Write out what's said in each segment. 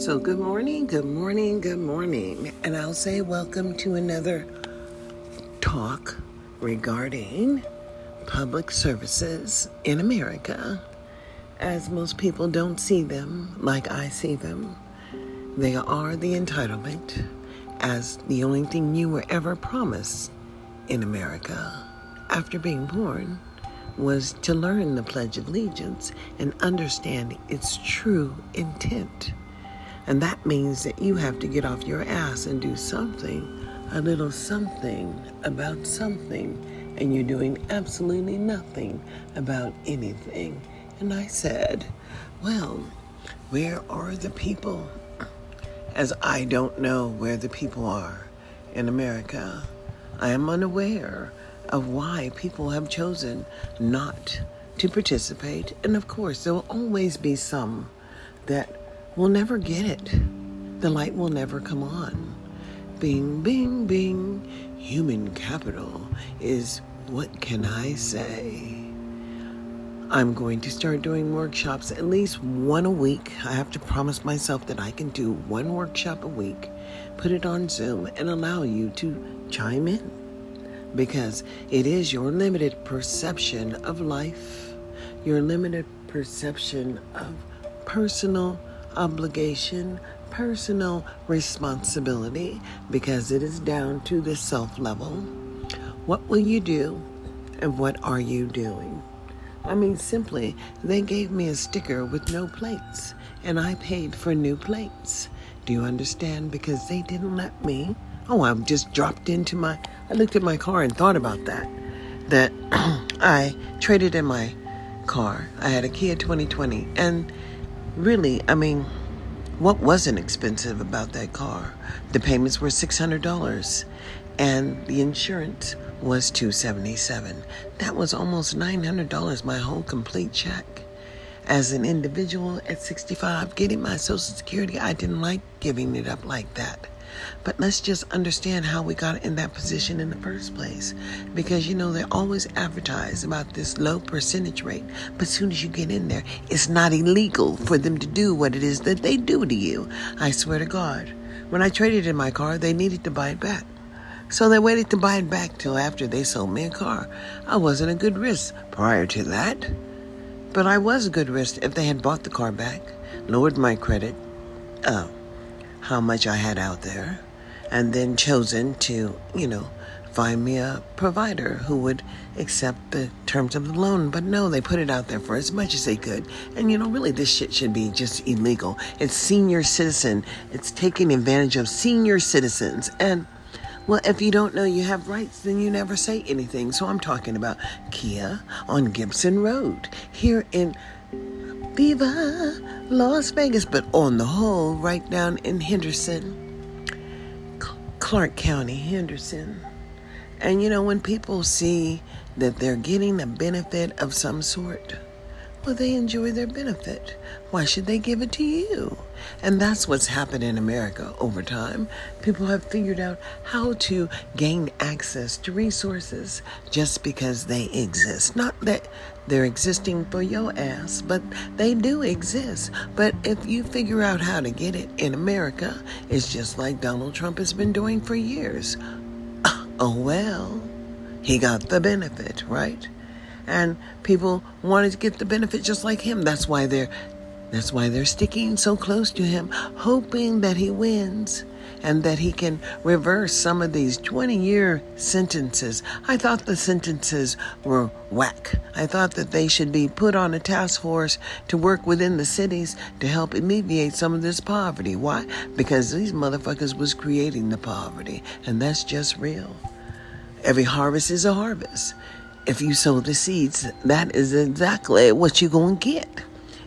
So good morning. And I'll say welcome to another talk regarding public services in America, as most people don't see them like I see them. They are the entitlement as the only thing you were ever promised in America after being born was to learn the Pledge of Allegiance and understand its true intent. And that means that you have to get off your ass and do something, a little something about something, and you're doing absolutely nothing about anything. And I said, well, where are the people? As I don't know where the people are in America. I am unaware of why people have chosen not to participate. And of course, there will always be some that will never get it. The light will never come on. Bing, bing, bing. Human capital is what can I say? I'm going to start doing workshops, at least one a week. I have to promise myself that I can do one workshop a week, put it on Zoom, and allow you to chime in. Because it is your limited perception of life, your limited perception of personal obligation, personal responsibility, because it is down to the self level. What will you do and what are you doing? I mean, simply, they gave me a sticker with no plates and I paid for new plates. Do you understand? Because they didn't let me. Oh, I just dropped into I looked at my car and thought about that I traded in my car. I had a Kia 2020. And really, I mean, what wasn't expensive about that car? The payments were $600 and the insurance was $277. That was almost $900, my whole complete check. As an individual at 65, getting my Social Security, I didn't like giving it up like that. But let's just understand how we got in that position in the first place. Because, you know, they always advertise about this low percentage rate. But as soon as you get in there, it's not illegal for them to do what it is that they do to you. I swear to God. When I traded in my car, they needed to buy it back. So they waited to buy it back till after they sold me a car. I wasn't a good risk prior to that. But I was a good risk if they had bought the car back, lowered my credit, how much I had out there, and then chosen to, you know, find me a provider who would accept the terms of the loan. But no, they put it out there for as much as they could. And, you know, really this shit should be just illegal. It's senior citizen. It's taking advantage of senior citizens. And, well, if you don't know you have rights, then you never say anything. So I'm talking about Kia on Gibson Road here in Viva Las Vegas, but on the whole, right down in Henderson, Clark County, Henderson. And you know, when people see that they're getting a benefit of some sort, well, they enjoy their benefit. Why should they give it to you? And that's what's happened in America over time. People have figured out how to gain access to resources just because they exist. Not that they're existing for your ass, but they do exist. But if you figure out how to get it in America, it's just like Donald Trump has been doing for years. Oh, well, he got the benefit, right? And people wanted to get the benefit just like him. That's why they're sticking so close to him, hoping that he wins and that he can reverse some of these 20-year sentences. I thought the sentences were whack. I thought that they should be put on a task force to work within the cities to help alleviate some of this poverty. Why? Because these motherfuckers was creating the poverty, and that's just real. Every harvest is a harvest. If you sow the seeds, that is exactly what you're going to get.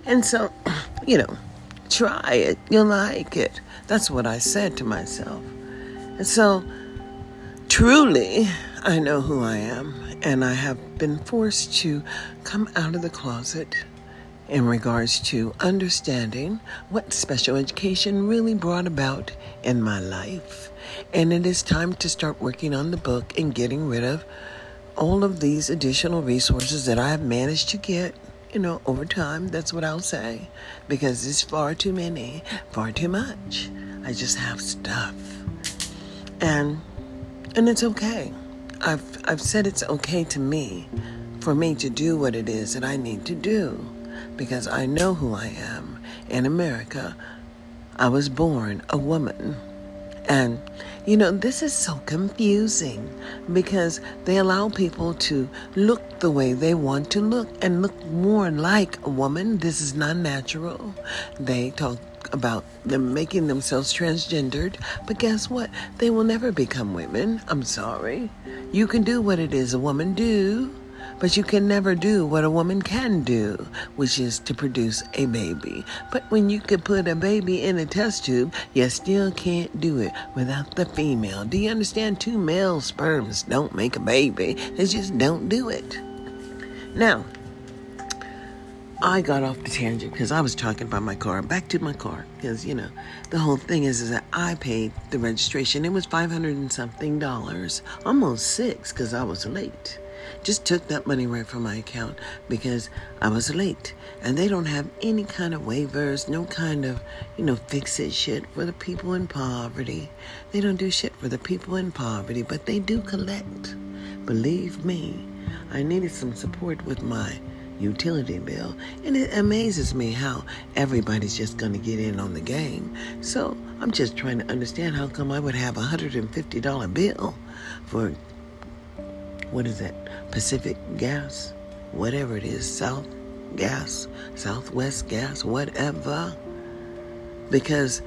And so, you know, try it. You'll like it. That's what I said to myself. And so, truly, I know who I am. And I have been forced to come out of the closet in regards to understanding what special education really brought about in my life. And it is time to start working on the book and getting rid of all of these additional resources that I have managed to get over time, that's what I'll say, because it's far too many, far too much. I just have stuff, and it's okay. I've said it's okay to me, for me to do what it is that I need to do, because I know who I am. In America, I was born a woman. And, this is so confusing because they allow people to look the way they want to look and look more like a woman. This is not natural. They talk about them making themselves transgendered, but guess what? They will never become women. I'm sorry. You can do what it is a woman do, but you can never do what a woman can do, which is to produce a baby. But when you could put a baby in a test tube, you still can't do it without the female. Do you understand? Two male sperms don't make a baby. They just don't do it. Now, I got off the tangent because I was talking about my car. Back to my car because, the whole thing is that I paid the registration. It was $500 and something, almost $600 because I was late. Just took that money right from my account because I was late. And they don't have any kind of waivers, no kind of, fix-it shit for the people in poverty. They don't do shit for the people in poverty, but they do collect. Believe me, I needed some support with my utility bill. And it amazes me how everybody's just going to get in on the game. So I'm just trying to understand how come I would have a $150 bill for, what is that? Pacific Gas, whatever it is, South Gas, Southwest Gas, whatever. Because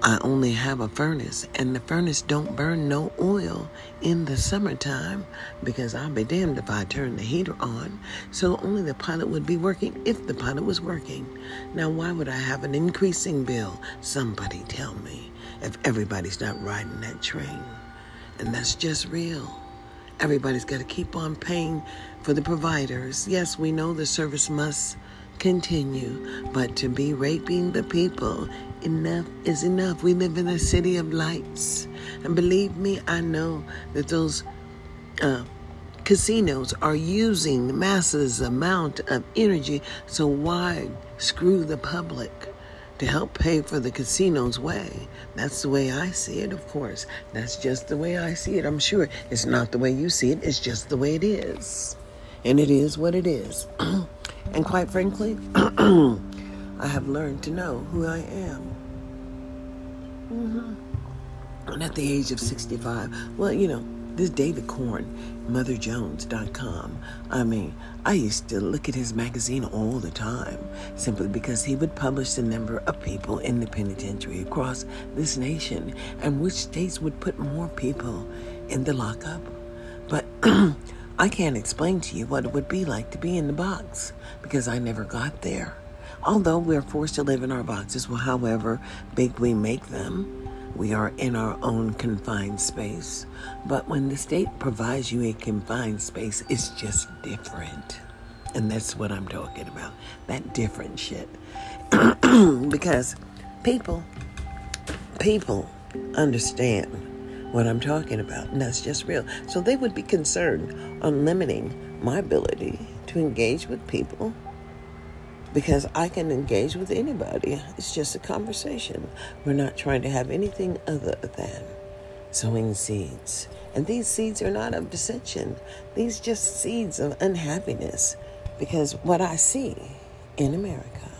I only have a furnace, and the furnace don't burn no oil in the summertime, because I'll be damned if I turn the heater on. So only the pilot would be working if the pilot was working. Now, why would I have an increasing bill? Somebody tell me, if everybody's not riding that train. And that's just real. Everybody's got to keep on paying for the providers. Yes, we know the service must continue, but to be raping the people, enough is enough. We live in a city of lights. And believe me, I know that those casinos are using the masses amount of energy, so why screw the public? To help pay for the casino's way. That's the way I see it, of course. That's just the way I see it. I'm sure it's not the way you see it. It's just the way it is. And it is what it is. And quite frankly, I have learned to know who I am. Mm-hmm. And at the age of 65, well, this David Korn, MotherJones.com. I mean, I used to look at his magazine all the time, simply because he would publish the number of people in the penitentiary across this nation and which states would put more people in the lockup. But I can't explain to you what it would be like to be in the box because I never got there. Although we're forced to live in our boxes, well, however big we make them, we are in our own confined space. But when the state provides you a confined space, it's just different. And that's what I'm talking about. That different shit. Because people understand what I'm talking about. And that's just real. So they would be concerned on limiting my ability to engage with people. Because I can engage with anybody. It's just a conversation. We're not trying to have anything other than sowing seeds. And these seeds are not of dissension. These just seeds of unhappiness. Because what I see in America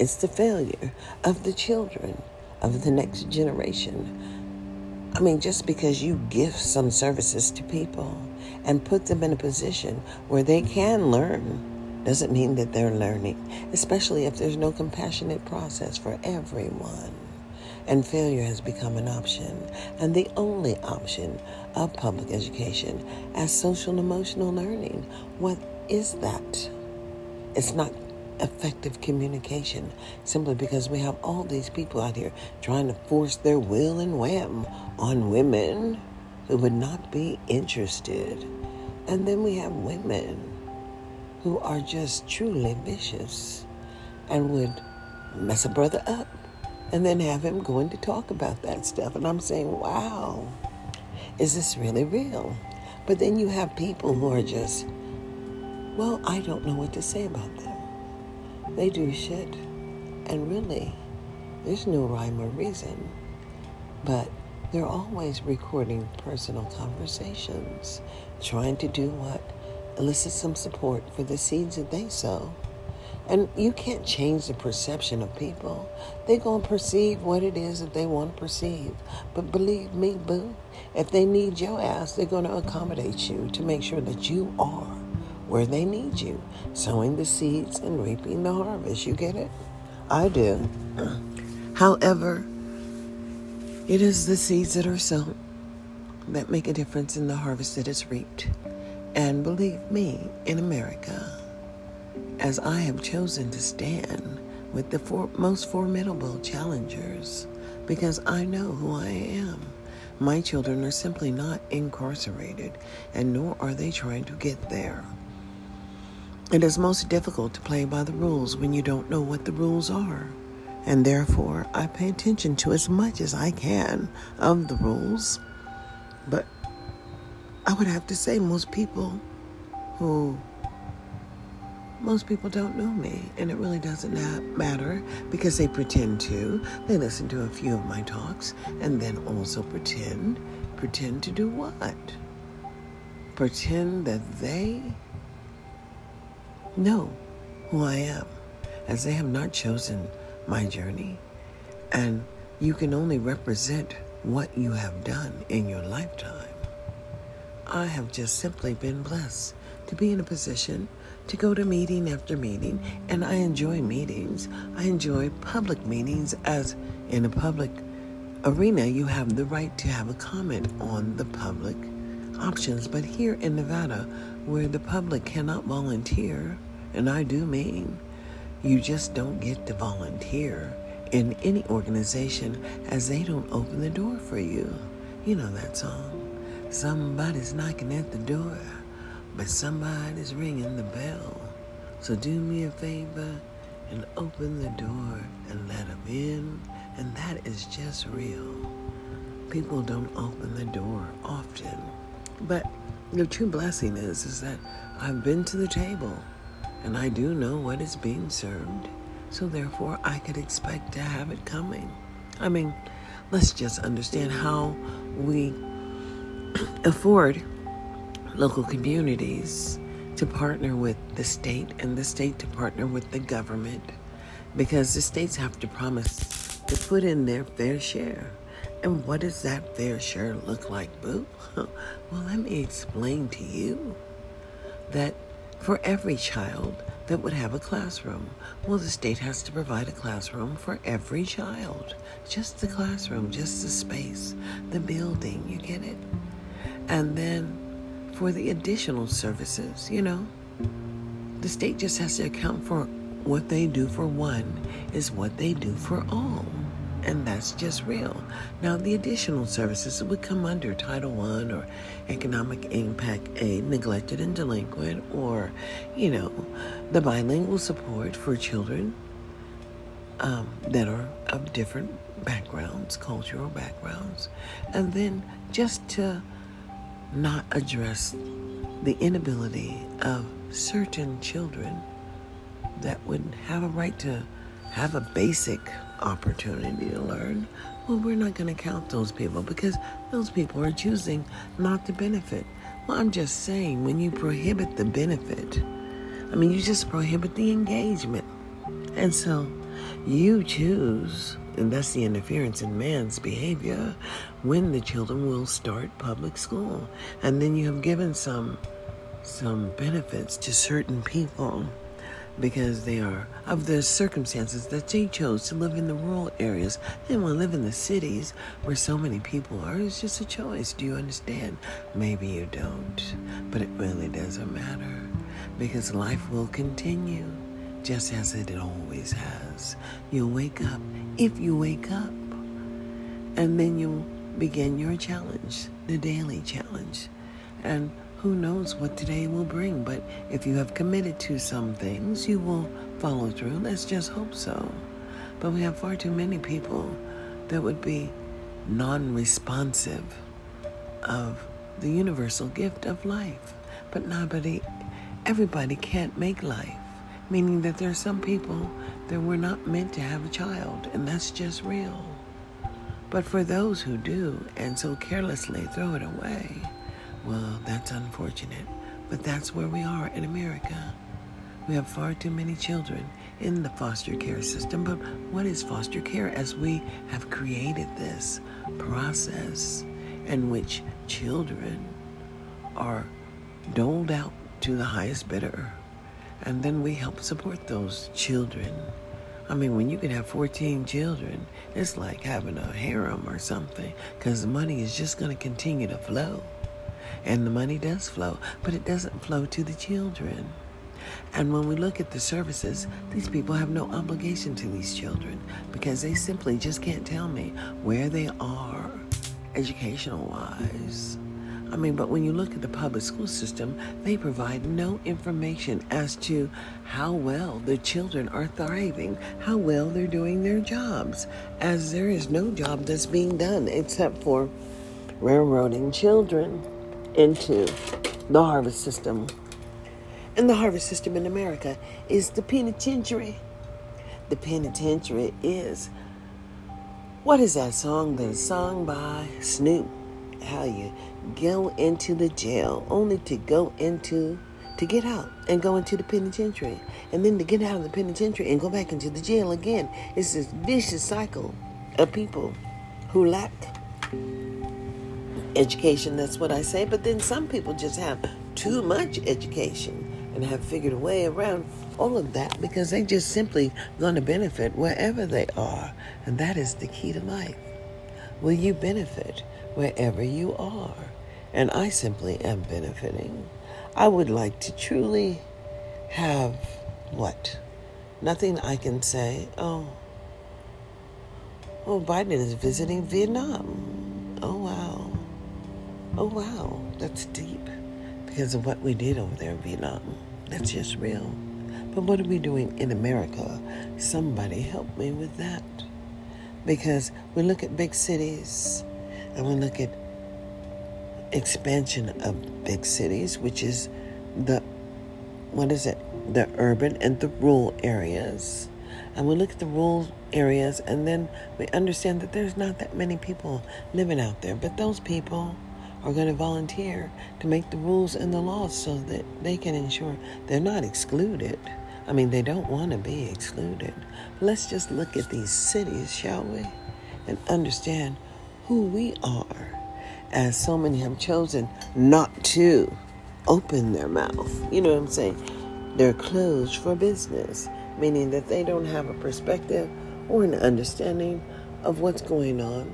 is the failure of the children of the next generation. I mean, just because you gift some services to people and put them in a position where they can learn doesn't mean that they're learning, especially if there's no compassionate process for everyone. And failure has become an option, and the only option of public education as social and emotional learning. What is that? It's not effective communication, simply because we have all these people out here trying to force their will and whim on women who would not be interested. And then we have women who are just truly vicious and would mess a brother up and then have him going to talk about that stuff. And I'm saying, wow, is this really real? But then you have people who are just, well, I don't know what to say about them. They do shit. And really, there's no rhyme or reason. But they're always recording personal conversations, trying to do what? Elicit some support for the seeds that they sow. And you can't change the perception of people. They're going to perceive what it is that they want to perceive. But believe me, boo, if they need your ass, they're going to accommodate you to make sure that you are where they need you, sowing the seeds and reaping the harvest. You get it? I do. However, it is the seeds that are sown that make a difference in the harvest that is reaped. And believe me, in America, as I have chosen to stand with the most formidable challengers, because I know who I am. My children are simply not incarcerated, and nor are they trying to get there. It is most difficult to play by the rules when you don't know what the rules are, and therefore I pay attention to as much as I can of the rules. But I would have to say most people don't know me, and it really doesn't matter because they pretend to. They listen to a few of my talks and then also pretend. Pretend to do what? Pretend that they know who I am, as they have not chosen my journey. And you can only represent what you have done in your lifetime. I have just simply been blessed to be in a position to go to meeting after meeting, and I enjoy meetings. I enjoy public meetings, as in a public arena, you have the right to have a comment on the public options. But here in Nevada, where the public cannot volunteer, and I do mean, you just don't get to volunteer in any organization as they don't open the door for you. You know that song, somebody's knocking at the door, but somebody's ringing the bell. So do me a favor and open the door and let them in. And that is just real. People don't open the door often. But the true blessing is that I've been to the table and I do know what is being served. So therefore, I could expect to have it coming. I mean, let's just understand how we afford local communities to partner with the state and the state to partner with the government, because the states have to promise to put in their fair share. And what does that fair share look like, boo? Well, let me explain to you that for every child that would have a classroom, well, the state has to provide a classroom for every child. Just the classroom, just the space, the building, you get it? And then for the additional services, you know, the state just has to account for what they do for one is what they do for all. And that's just real. Now, the additional services would come under Title I or Economic Impact Aid, Neglected and Delinquent, or, you know, the bilingual support for children that are of different backgrounds, cultural backgrounds. And then just to not address the inability of certain children that would have a right to have a basic opportunity to learn, well, we're not going to count those people because those people are choosing not to benefit. Well, I'm just saying, when you prohibit the benefit, I mean, you just prohibit the engagement. And so you choose, and that's the interference in man's behavior, when the children will start public school. And then you have given some benefits to certain people because they are of the circumstances that they chose to live in the rural areas. They want to live in the cities where so many people are. It's just a choice. Do you understand? Maybe you don't, but it really doesn't matter because life will continue just as it always has. You'll wake up, if you wake up, and then you'll begin your challenge, the daily challenge. And who knows what today will bring, but if you have committed to some things, you will follow through. Let's just hope so. But we have far too many people that would be non-responsive of the universal gift of life. But everybody can't make life. meaning that there are some people that were not meant to have a child, and that's just real. But for those who do and so carelessly throw it away, well, that's unfortunate. But that's where we are in America. We have far too many children in the foster care system. But what is foster care as we have created this process in which children are doled out to the highest bidder? And then we help support those children. I mean, when you can have 14 children, it's like having a harem or something, because the money is just going to continue to flow. And the money does flow, but it doesn't flow to the children. And when we look at the services, these people have no obligation to these children because they simply just can't tell me where they are educational-wise. I mean, but when you look at the public school system, they provide no information as to how well the children are thriving, how well they're doing their jobs, as there is no job that's being done except for railroading children into the harvest system. And the harvest system in America is the penitentiary. The penitentiary is, what is that song that is sung by Snoop? How you go into the jail only to get out and go into the penitentiary. And then to get out of the penitentiary and go back into the jail again. It's this vicious cycle of people who lack education, that's what I say. But then some people just have too much education and have figured a way around all of that because they just simply going to benefit wherever they are. And that is the key to life. Will you benefit wherever you are? And I simply am benefiting. I would like to truly have what? Nothing I can say. Oh, Biden is visiting Vietnam. Oh, wow. That's deep. Because of what we did over there in Vietnam. That's just real. But what are we doing in America? Somebody help me with that. Because we look at big cities and we look at expansion of big cities, which is the urban and the rural areas. And we look at the rural areas and then we understand that there's not that many people living out there. But those people are going to volunteer to make the rules and the laws so that they can ensure they're not excluded. I mean, they don't want to be excluded. Let's just look at these cities, shall we? And understand who we are, as so many have chosen not to open their mouth. You know what I'm saying? They're closed for business, meaning that they don't have a perspective or an understanding of what's going on.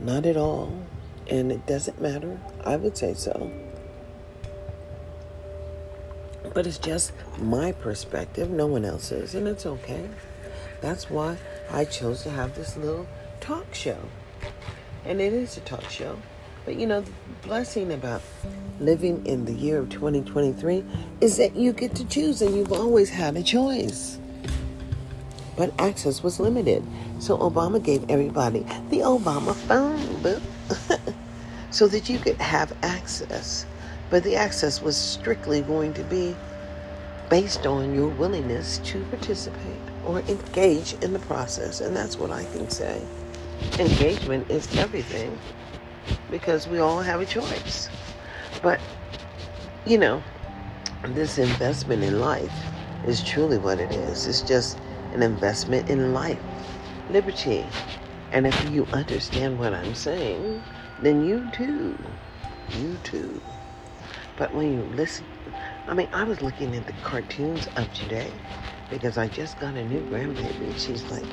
Not at all. And it doesn't matter. I would say so. But it's just my perspective. No one else's. And it's okay. That's why I chose to have this little talk show. And it is a talk show. But you know, the blessing about living in the year of 2023 is that you get to choose. And you've always had a choice. But access was limited. So Obama gave everybody the Obama phone book. So that you could have access. But the access was strictly going to be based on your willingness to participate or engage in the process. And that's what I can say. Engagement is everything because we all have a choice. But, you know, this investment in life is truly what it is. It's just an investment in life, liberty. And if you understand what I'm saying, then you too. But when you listen, I mean, I was looking at the cartoons of today because I just got a new grandbaby. She's like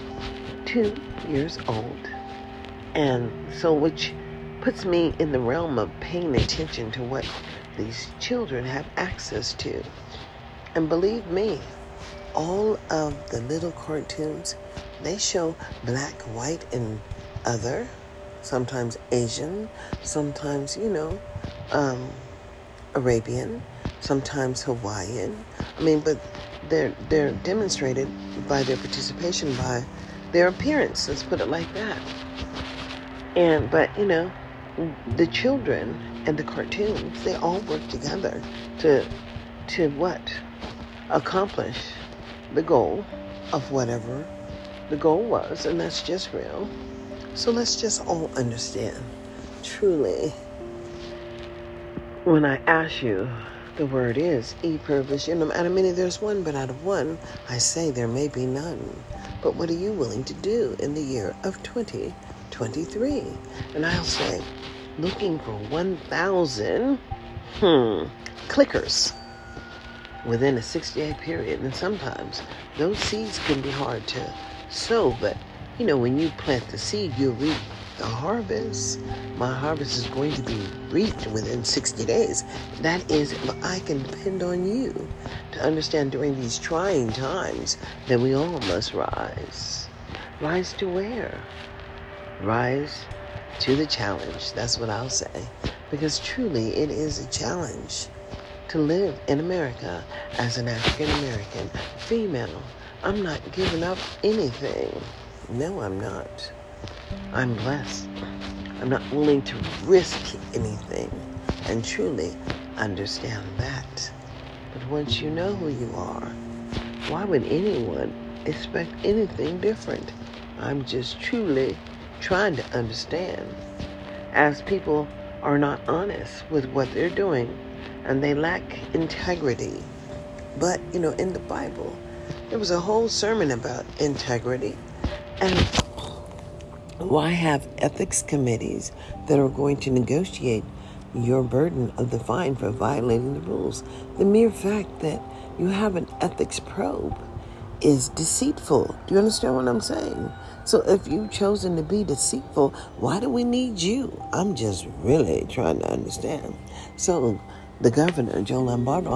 2 years old. And so, which puts me in the realm of paying attention to what these children have access to. And believe me, all of the little cartoons, they show black, white, and other, sometimes Asian, sometimes, you know, Arabian, sometimes Hawaiian. I mean, but they're demonstrated by their participation, by their appearance. Let's put it like that. And, but, you know, the children and the cartoons, they all work together to what? accomplish the goal of whatever the goal was, and that's just real. So let's just all understand, truly, when I ask you, the word is e-purpose. You know, out of many there's one, but out of one, I say there may be none. But what are you willing to do in the year of 2023? And I'll say, looking for 1,000 clickers within a 60-day period. And sometimes those seeds can be hard to sow, but you know, when you plant the seed, you'll reap the harvest. My harvest is going to be reaped within 60 days. That is, if I can depend on you to understand during these trying times that we all must rise. Rise to where? Rise to the challenge. That's what I'll say. Because truly, it is a challenge to live in America as an African-American female. I'm not giving up anything. No, I'm not. I'm blessed. I'm not willing to risk anything, and truly understand that. But once you know who you are, why would anyone expect anything different? I'm just truly trying to understand. As people are not honest with what they're doing, and they lack integrity. But, you know, in the Bible, there was a whole sermon about integrity, and why have ethics committees that are going to negotiate your burden of the fine for violating the rules? The mere fact that you have an ethics probe is deceitful. Do you understand what I'm saying? So if you've chosen to be deceitful, why do we need you? I'm just really trying to understand. So the governor, Joe Lombardo,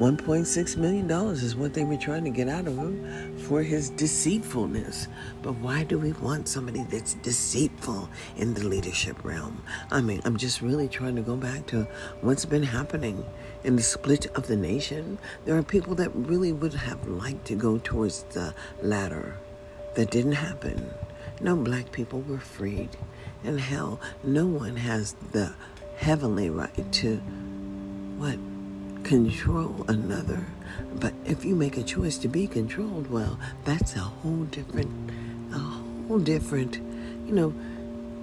$1.6 million is what they were trying to get out of him for his deceitfulness. But why do we want somebody that's deceitful in the leadership realm? I'm just really trying to go back to what's been happening in the split of the nation. There are people that really would have liked to go towards the latter. That didn't happen. No black people were freed. And hell, no one has the heavenly right to control another. But if you make a choice to be controlled, well, that's a whole different, you know.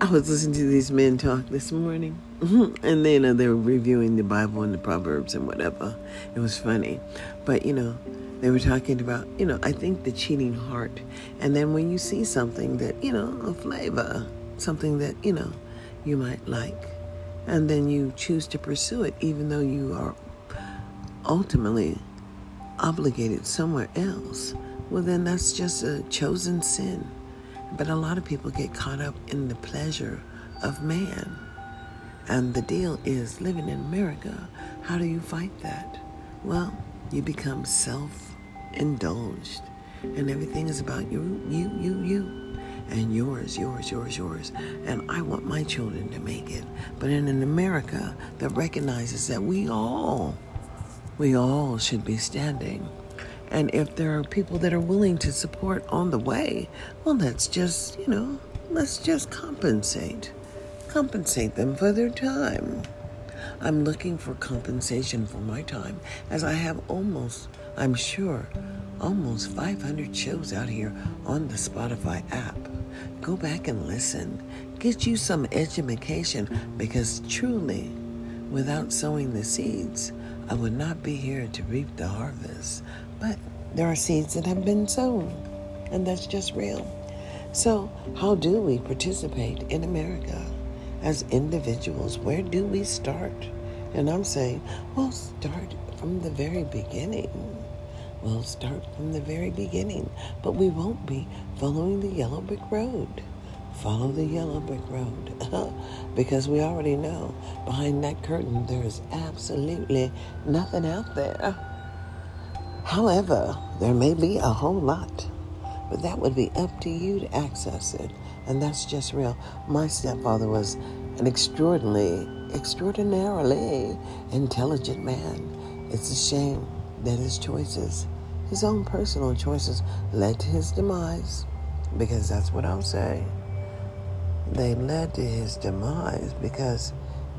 I was listening to these men talk this morning, and they were reviewing the Bible and the Proverbs and whatever. It was funny, but they were talking about, I think the cheating heart. And then when you see something that, a flavor, something that, you might like, and then you choose to pursue it, even though you are ultimately obligated somewhere else, well, then that's just a chosen sin. But a lot of people get caught up in the pleasure of man. And the deal is, living in America, how do you fight that? Well, you become self-indulged, and everything is about you, and yours. And I want my children to make it. But in an America that recognizes that we all should be standing. And if there are people that are willing to support on the way, well, let's just compensate. Compensate them for their time. I'm looking for compensation for my time, as I have almost 500 shows out here on the Spotify app. Go back and listen. Get you some education, because truly, without sowing the seeds, I would not be here to reap the harvest. But there are seeds that have been sown, and that's just real. So how do we participate in America as individuals? Where do we start? And I'm saying, well, start from the very beginning. But we won't be following the yellow brick road. Follow the yellow brick road, because we already know behind that curtain there is absolutely nothing out there. However, there may be a whole lot, but that would be up to you to access it, and that's just real. My stepfather was an extraordinarily intelligent man. It's a shame that his own personal choices, led to his demise, because that's what I'll say. They led to his demise because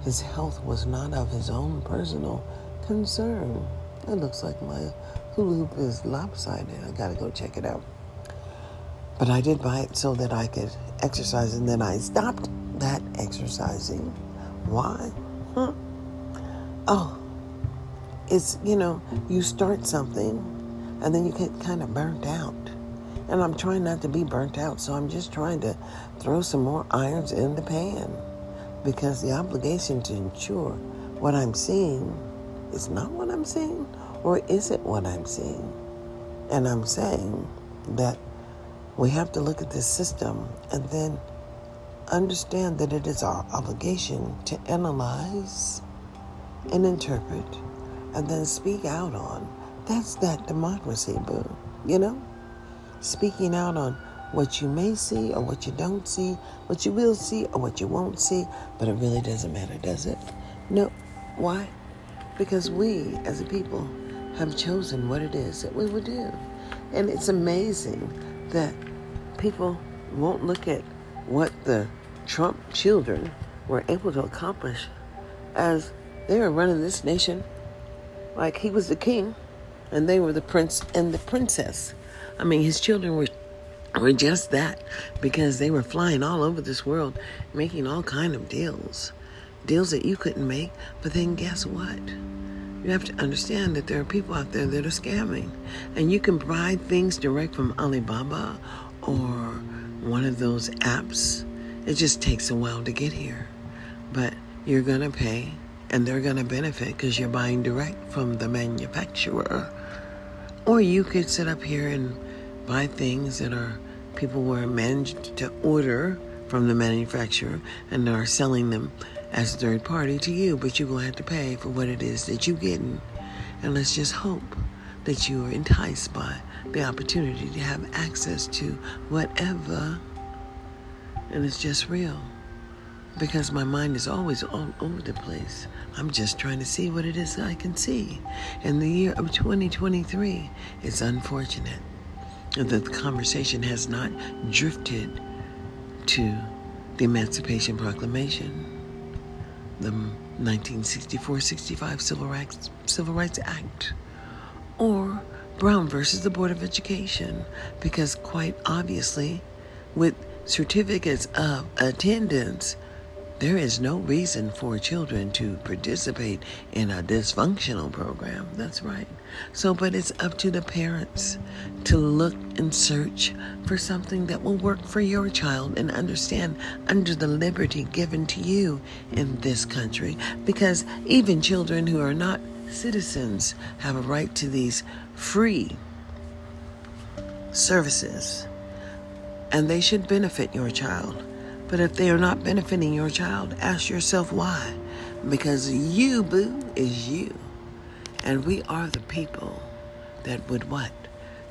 his health was not of his own personal concern. It looks like my hula hoop is lopsided. I gotta go check it out. But I did buy it so that I could exercise, and then I stopped that exercising. Why? Oh, it's, you know, you start something and then you get kind of burnt out. And I'm trying not to be burnt out, so I'm just trying to throw some more irons in the pan, because the obligation to ensure what I'm seeing is not what I'm seeing, or is it what I'm seeing? And I'm saying that we have to look at this system and then understand that it is our obligation to analyze and interpret and then speak out on. That's that democracy, boo, you know? Speaking out on what you may see or what you don't see, what you will see or what you won't see, but it really doesn't matter, does it? No. Why? Because we, as a people, have chosen what it is that we would do. And it's amazing that people won't look at what the Trump children were able to accomplish, as they were running this nation like he was the king and they were the prince and the princess. I mean, his children were just that, because they were flying all over this world, making all kind of deals that you couldn't make. But then guess what? You have to understand that there are people out there that are scamming, and you can buy things direct from Alibaba or one of those apps. It just takes a while to get here, but you're going to pay and they're going to benefit because you're buying direct from the manufacturer. Or you could sit up here and buy things that are people were managed to order from the manufacturer and are selling them as a third party to you, but you're going to have to pay for what it is that you're getting. And let's just hope that you are enticed by the opportunity to have access to whatever. And it's just real, because my mind is always all over the place. I'm just trying to see what it is I can see. In the year of 2023, it's unfortunate that the conversation has not drifted to the Emancipation Proclamation, the 1964-65 Civil Rights Act, or Brown versus the Board of Education, because quite obviously, with certificates of attendance, there is no reason for children to participate in a dysfunctional program. That's right. So, but it's up to the parents to look and search for something that will work for your child and understand under the liberty given to you in this country. Because even children who are not citizens have a right to these free services, and they should benefit your child. But if they are not benefiting your child, ask yourself why. Because you, boo, is you. And we are the people that would what?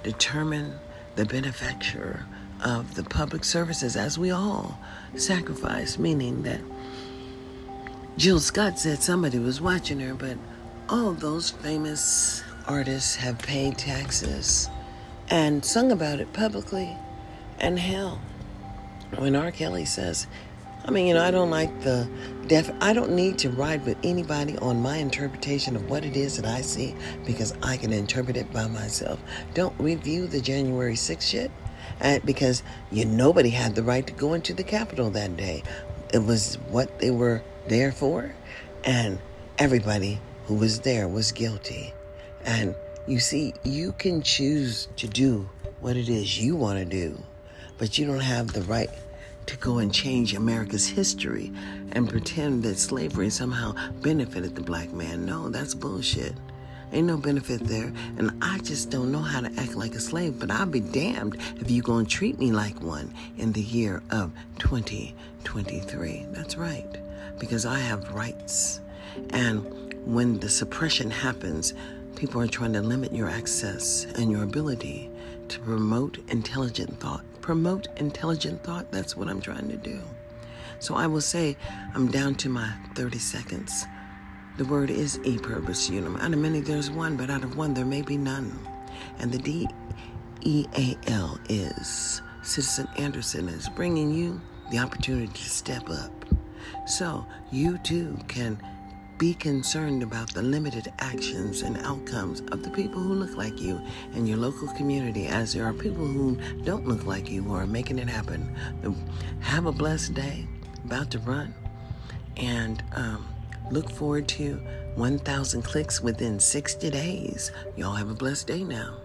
Determine the benefactor of the public services, as we all sacrifice. Meaning that Jill Scott said somebody was watching her, but all those famous artists have paid taxes and sung about it publicly. And hell, when R. Kelly says, I don't like the deaf. I don't need to ride with anybody on my interpretation of what it is that I see, because I can interpret it by myself. Don't review the January 6th shit, because nobody had the right to go into the Capitol that day. It was what they were there for, and everybody who was there was guilty. And you see, you can choose to do what it is you want to do, but you don't have the right to go and change America's history and pretend that slavery somehow benefited the black man. No, that's bullshit. Ain't no benefit there. And I just don't know how to act like a slave, but I'll be damned if you gonna treat me like one in the year of 2023. That's right. Because I have rights. And when the suppression happens, people are trying to limit your access and your ability to promote intelligent thought. Promote intelligent thought. That's what I'm trying to do. So I will say I'm down to my 30 seconds. The word is e-purpose unum. Out of many, there's one, but out of one, there may be none. And the DEAL is Citizen Anderson is bringing you the opportunity to step up. So you too can Be concerned about the limited actions and outcomes of the people who look like you in your local community, as there are people who don't look like you who are making it happen. Have a blessed day, about to run, and look forward to 1,000 clicks within 60 days. Y'all have a blessed day now.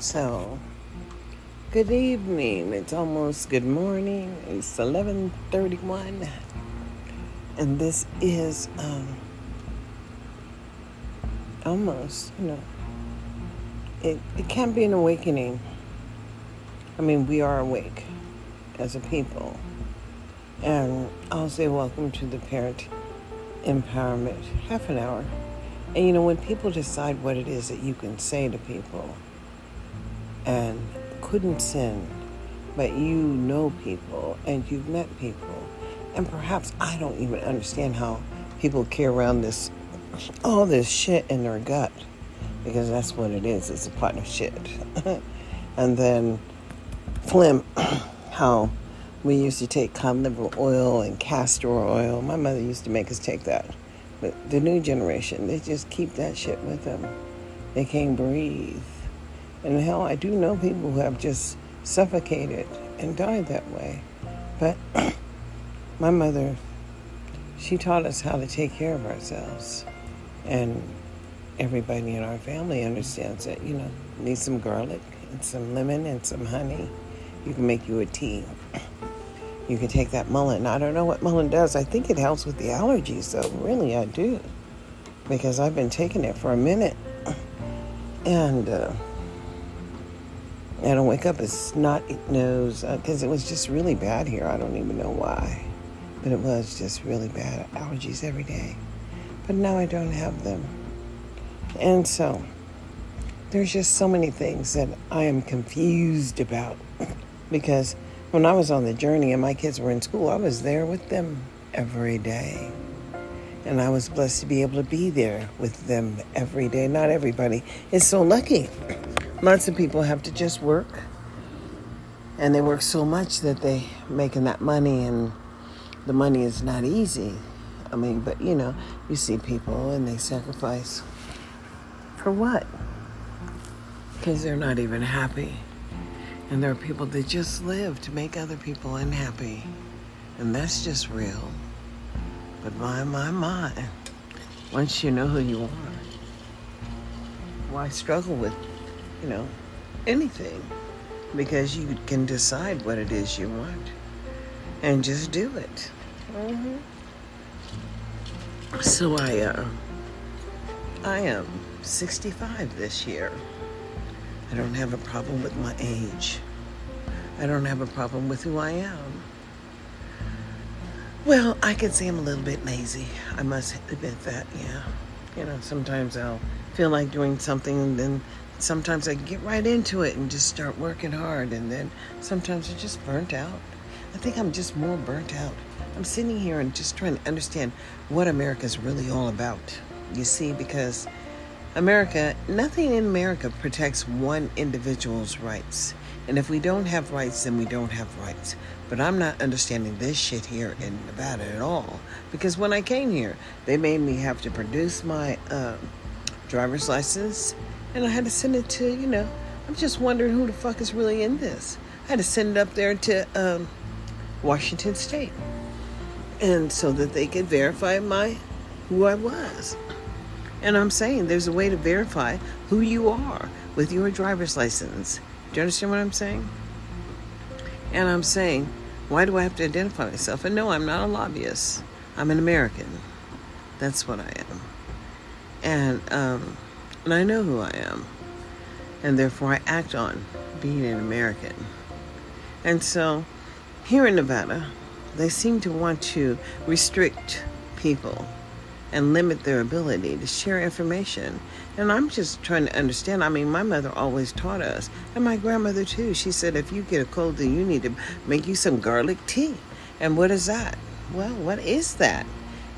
So, good evening. It's almost good morning. It's 11:31, and this is almost, you know, it can be an awakening. I mean, we are awake as a people, and I'll say welcome to the Parent Empowerment half an hour. And you know, when people decide what it is that you can say to people, and couldn't send, but you know people and you've met people, and perhaps I don't even understand how people carry around this, all this shit in their gut, because that's what it is. It's a pot of shit. And then phlegm, how we used to take cod liver oil and castor oil. My mother used to make us take that. But the new generation, they just keep that shit with them. They can't breathe. And hell, I do know people who have just suffocated and died that way. But my mother, she taught us how to take care of ourselves. And everybody in our family understands that, you know, need some garlic and some lemon and some honey. You can make you a tea. You can take that mullein. I don't know what mullein does. I think it helps with the allergies, though. Really, I do. Because I've been taking it for a minute. And, I don't wake up as snotty nose, because it was just really bad here. I don't even know why. But it was just really bad. Allergies every day. But now I don't have them. And so, there's just so many things that I am confused about. Because when I was on the journey and my kids were in school, I was there with them every day. And I was blessed to be able to be there with them every day. Not everybody is so lucky. Lots of people have to just work, and they work so much that they're making that money, and the money is not easy. I mean, but you know, you see people and they sacrifice for what? Because they're not even happy. And there are people that just live to make other people unhappy. And that's just real. But my, once you know who you are, why struggle with, you know, anything, because you can decide what it is you want and just do it. Mm-hmm. So I am 65 this year. I don't have a problem with my age. I don't have a problem with who I am. Well, I can say I'm a little bit lazy. I must admit that, yeah. You know, sometimes I'll feel like doing something, and then sometimes I get right into it and just start working hard, and then sometimes I'm just burnt out. I think I'm just more burnt out. I'm sitting here and just trying to understand what America's really all about, you see, because America, nothing in America protects one individual's rights. And if we don't have rights, then we don't have rights. But I'm not understanding this shit here in Nevada at all, because when I came here, they made me have to produce my driver's license. And I had to send it to, you know, I'm just wondering who the fuck is really in this. I had to send it up there to Washington State. And so that they could verify who I was. And I'm saying there's a way to verify who you are with your driver's license. Do you understand what I'm saying? And I'm saying, why do I have to identify myself? And no, I'm not a lobbyist. I'm an American. That's what I am. And I know who I am, and therefore I act on being an American. And so, here in Nevada, they seem to want to restrict people and limit their ability to share information. And I'm just trying to understand. I mean, my mother always taught us, and my grandmother too. She said, if you get a cold, then you need to make you some garlic tea. And what is that? Well, what is that?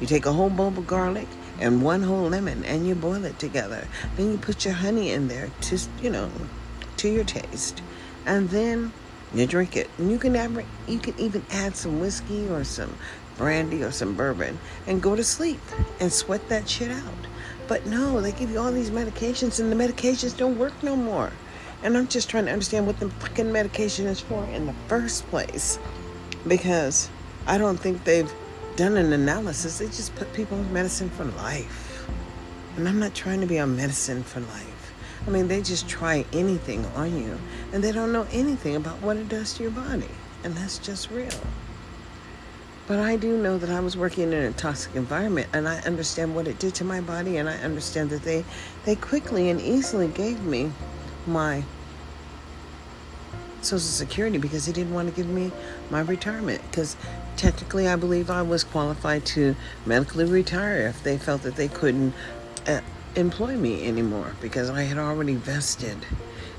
You take a whole bulb of garlic and one whole lemon, and you boil it together. Then you put your honey in there to, you know, to your taste. And then You drink it, and you can even add some whiskey or some brandy or some bourbon and go to sleep and sweat that shit out. But no, they give you all these medications, and the medications don't work no more. And I'm just trying to understand what the fucking medication is for in the first place, because I don't think they've done an analysis. They just put people on medicine for life. And I'm not trying to be on medicine for life. I mean, they just try anything on you, and they don't know anything about what it does to your body. And that's just real. But I do know that I was working in a toxic environment, and I understand what it did to my body, and I understand that they quickly and easily gave me my Social Security because they didn't want to give me my retirement, because technically I believe I was qualified to medically retire if they felt that they couldn't employ me anymore because I had already vested.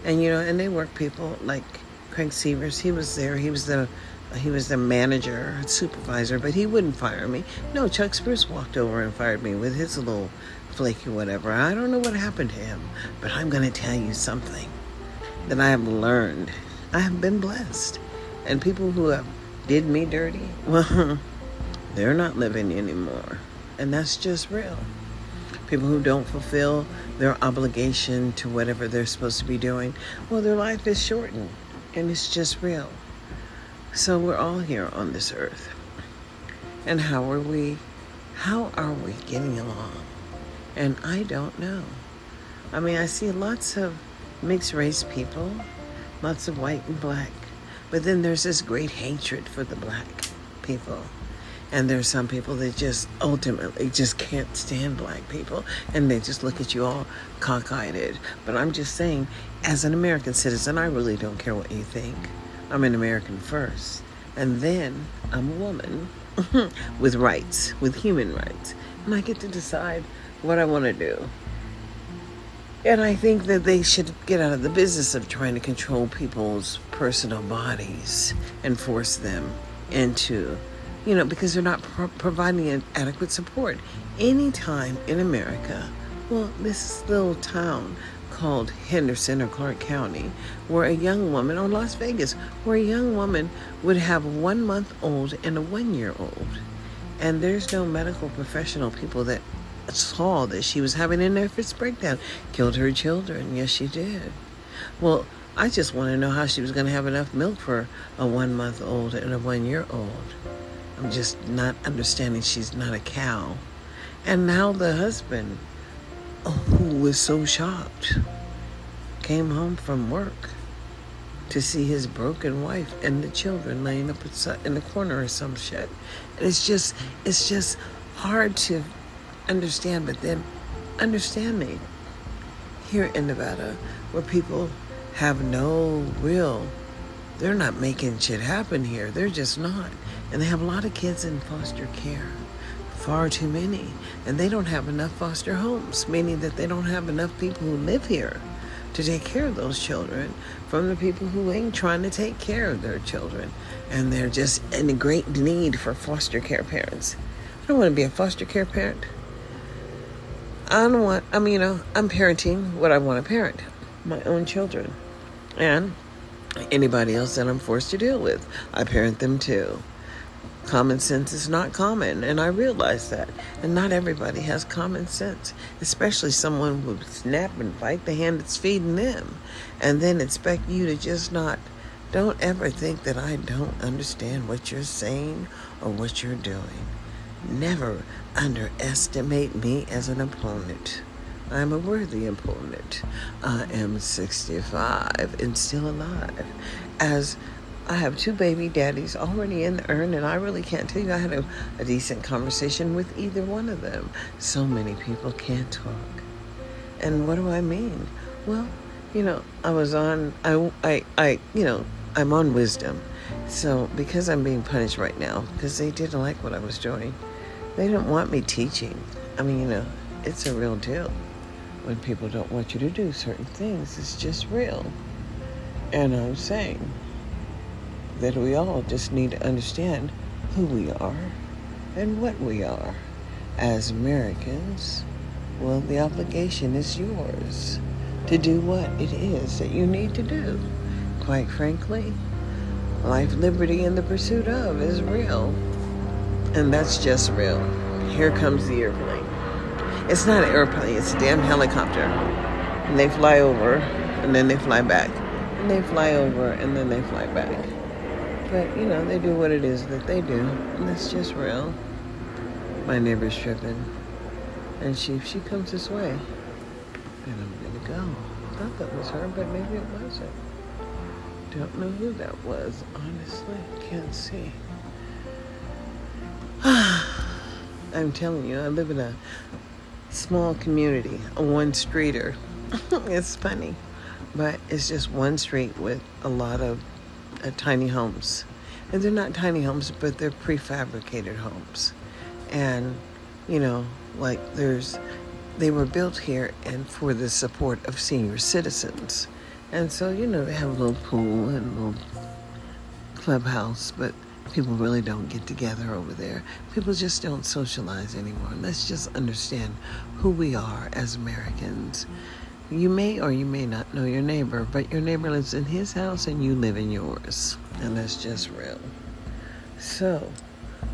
And you know, and they work people like Craig Severs. He was there. He was the manager, supervisor, but he wouldn't fire me. No, Chuck Spruce walked over and fired me with his little flaky whatever. I don't know what happened to him, but I'm going to tell you something that I have learned. I have been blessed. And people who have did me dirty, well, they're not living anymore. And that's just real. People who don't fulfill their obligation to whatever they're supposed to be doing, well, their life is shortened, and it's just real. So we're all here on this earth. And how are we getting along? And I don't know. I mean, I see lots of mixed race people, lots of white and black, but then there's this great hatred for the black people. And there's some people that just ultimately just can't stand black people. And they just look at you all cockeyed. But I'm just saying, as an American citizen, I really don't care what you think. I'm an American first. And then I'm a woman with rights, with human rights. And I get to decide what I want to do. And I think that they should get out of the business of trying to control people's personal bodies and force them into, you know, because they're not providing an adequate support. Anytime in America, well, this little town called Henderson or Clark County, where a young woman, or Las Vegas, where a young woman would have a 1-month-old and a 1-year-old. And there's no medical professional people that saw that she was having an nervous breakdown. Killed her children. Yes, she did. Well, I just want to know how she was going to have enough milk for a 1-month-old and a 1-year-old. I'm just not understanding. She's not a cow. And now the husband, who was so shocked, came home from work to see his broken wife and the children laying up in the corner or some shit. And it's just hard to understand. But then understand me here in Nevada, where people have no real, they're not making shit happen here. They're just not. And they have a lot of kids in foster care, far too many. And they don't have enough foster homes, meaning that they don't have enough people who live here to take care of those children from the people who ain't trying to take care of their children. And they're just in a great need for foster care parents. I don't want to be a foster care parent. I'm parenting what I want to parent, my own children. And anybody else that I'm forced to deal with, I parent them too. Common sense is not common, and I realize that. And not everybody has common sense, especially someone who would snap and bite the hand that's feeding them, and then expect you to just not. Don't ever think that I don't understand what you're saying or what you're doing. Never underestimate me as an opponent. I'm a worthy opponent. I am 65 and still alive. As I have 2 baby daddies already in the urn, and I really can't tell you I had a decent conversation with either one of them. So many people can't talk. And what do I mean? Well, you know, I'm on Wisdom. So because I'm being punished right now, because they didn't like what I was doing, they didn't want me teaching. I mean, you know, it's a real deal. When people don't want you to do certain things, it's just real. And I'm saying that we all just need to understand who we are and what we are. As Americans, well, the obligation is yours to do what it is that you need to do. Quite frankly, Life, liberty, and the pursuit of is real. And that's just real. Here comes the airplane. It's not an airplane. It's a damn helicopter. And they fly over, and then they fly back. And they fly over, and then they fly back. But, you know, they do what it is that they do. And that's just real. My neighbor's tripping. And she comes this way. And I'm going to go. I thought that was her, but maybe it wasn't. Don't know who that was, honestly. Can't see. I'm telling you, I live in a small community, a one-streeter. It's funny, but it's just one street with a lot of tiny homes. And they're not tiny homes, but they're prefabricated homes. And, you know, like they were built here and for the support of senior citizens. And so, you know, they have a little pool and a little clubhouse, but people really don't get together over there. People just don't socialize anymore. Let's just understand who we are as Americans. You may or you may not know your neighbor, but your neighbor lives in his house and you live in yours. And that's just real. So,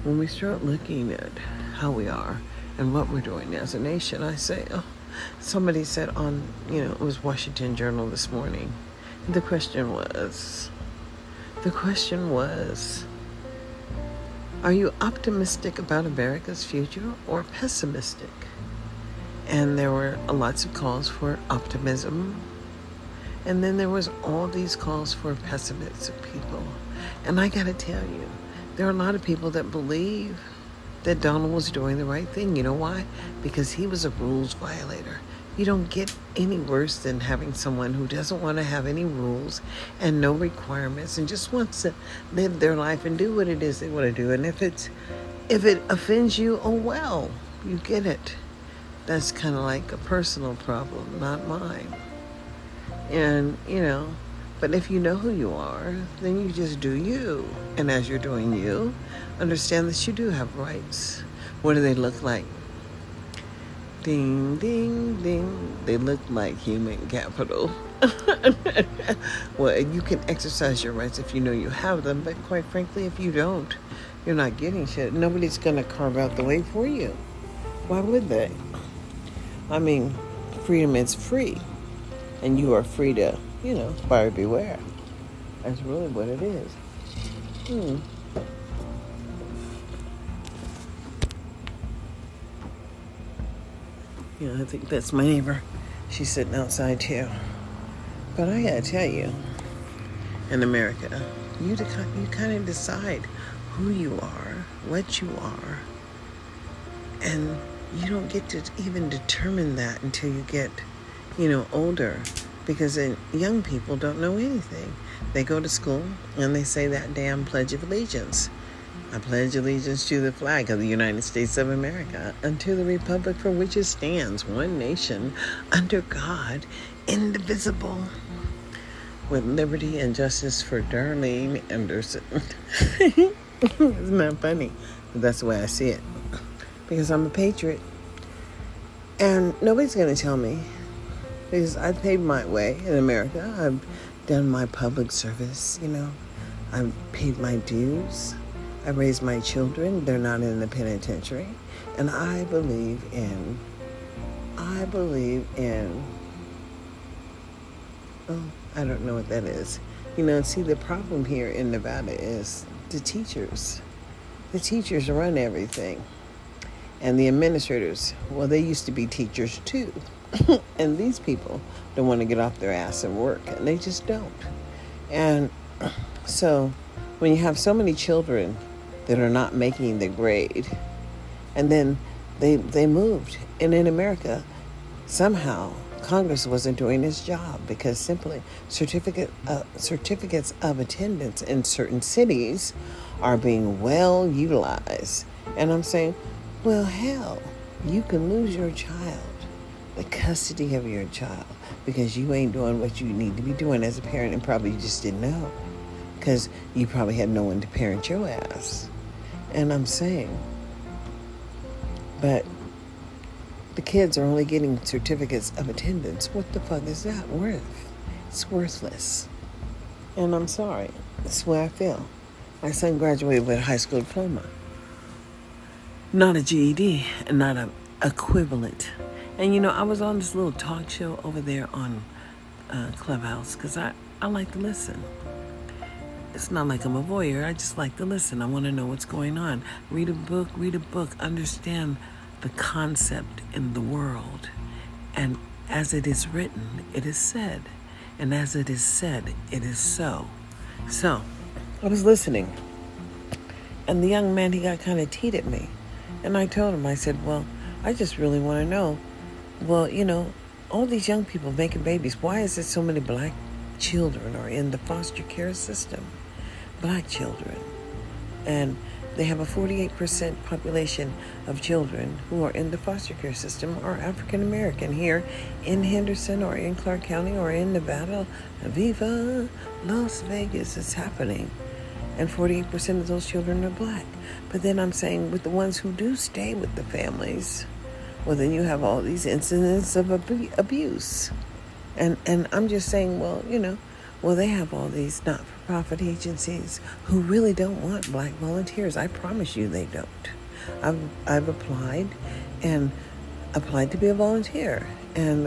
when we start looking at how we are and what we're doing as a nation, I say, oh, somebody said on, you know, it was Washington Journal this morning. The question was, are you optimistic about America's future or pessimistic? And there were lots of calls for optimism. And then there was all these calls for pessimistic people. And I got to tell you, there are a lot of people that believe that Donald was doing the right thing. You know why? Because he was a rules violator. You don't get any worse than having someone who doesn't want to have any rules and no requirements and just wants to live their life and do what it is they want to do. And if it offends you, oh well, you get it. That's kind of like a personal problem, not mine. And, you know, but if you know who you are, then you just do you. And as you're doing you, understand that you do have rights. What do they look like? Ding, ding, ding. They look like human capital. Well, you can exercise your rights if you know you have them, but quite frankly, if you don't, you're not getting shit. Nobody's going to carve out the way for you. Why would they? I mean, freedom is free. And you are free to, you know, buyer beware. That's really what it is. Yeah, I think that's my neighbor. She's sitting outside too. But I gotta tell you, in America, you kind of decide who you are, what you are, and you don't get to even determine that until you get, you know, older. Because young people don't know anything. They go to school and they say that damn Pledge of Allegiance. I pledge allegiance to the flag of the United States of America and to the republic for which it stands, one nation, under God, indivisible, with liberty and justice for Darlene Anderson. It's not funny, but that's the way I see it. Because I'm a patriot. And nobody's going to tell me. Because I paid my way in America. I've done my public service, you know. I've paid my dues. I raise my children. They're not in the penitentiary. And I believe in, oh, I don't know what that is. You know, see, the problem here in Nevada is the teachers. The teachers run everything. And the administrators, well, they used to be teachers too. And these people don't want to get off their ass and work. And they just don't. And so when you have so many children that are not making the grade. And then they moved. And in America, somehow, Congress wasn't doing its job because simply certificates of attendance in certain cities are being well utilized. And I'm saying, well, hell, you can lose your child, the custody of your child, because you ain't doing what you need to be doing as a parent and probably you just didn't know because you probably had no one to parent your ass. And I'm saying, but the kids are only getting certificates of attendance. What the fuck is that worth? It's worthless. And I'm sorry. That's the way I feel. My son graduated with a high school diploma. Not a GED and not an equivalent. And, you know, I was on this little talk show over there on Clubhouse because I like to listen. It's not like I'm a voyeur. I just like to listen. I want to know what's going on. Read a book. Understand the concept in the world. And as it is written, it is said. And as it is said, it is so. So, I was listening. And the young man, he got kind of teed at me. And I told him, I said, well, I just really want to know, well, you know, all these young people making babies, why is it so many black children are in the foster care system? Black children. And they have a 48% population of children who are in the foster care system are African American here in Henderson or in Clark County or in Nevada. Viva Las Vegas, it's happening. And 48% of those children are black. But then I'm saying with the ones who do stay with the families, well, then you have all these incidents of abuse. And I'm just saying, well, you know, well, they have all these not-for-profit agencies who really don't want black volunteers. I promise you they don't. I've applied to be a volunteer and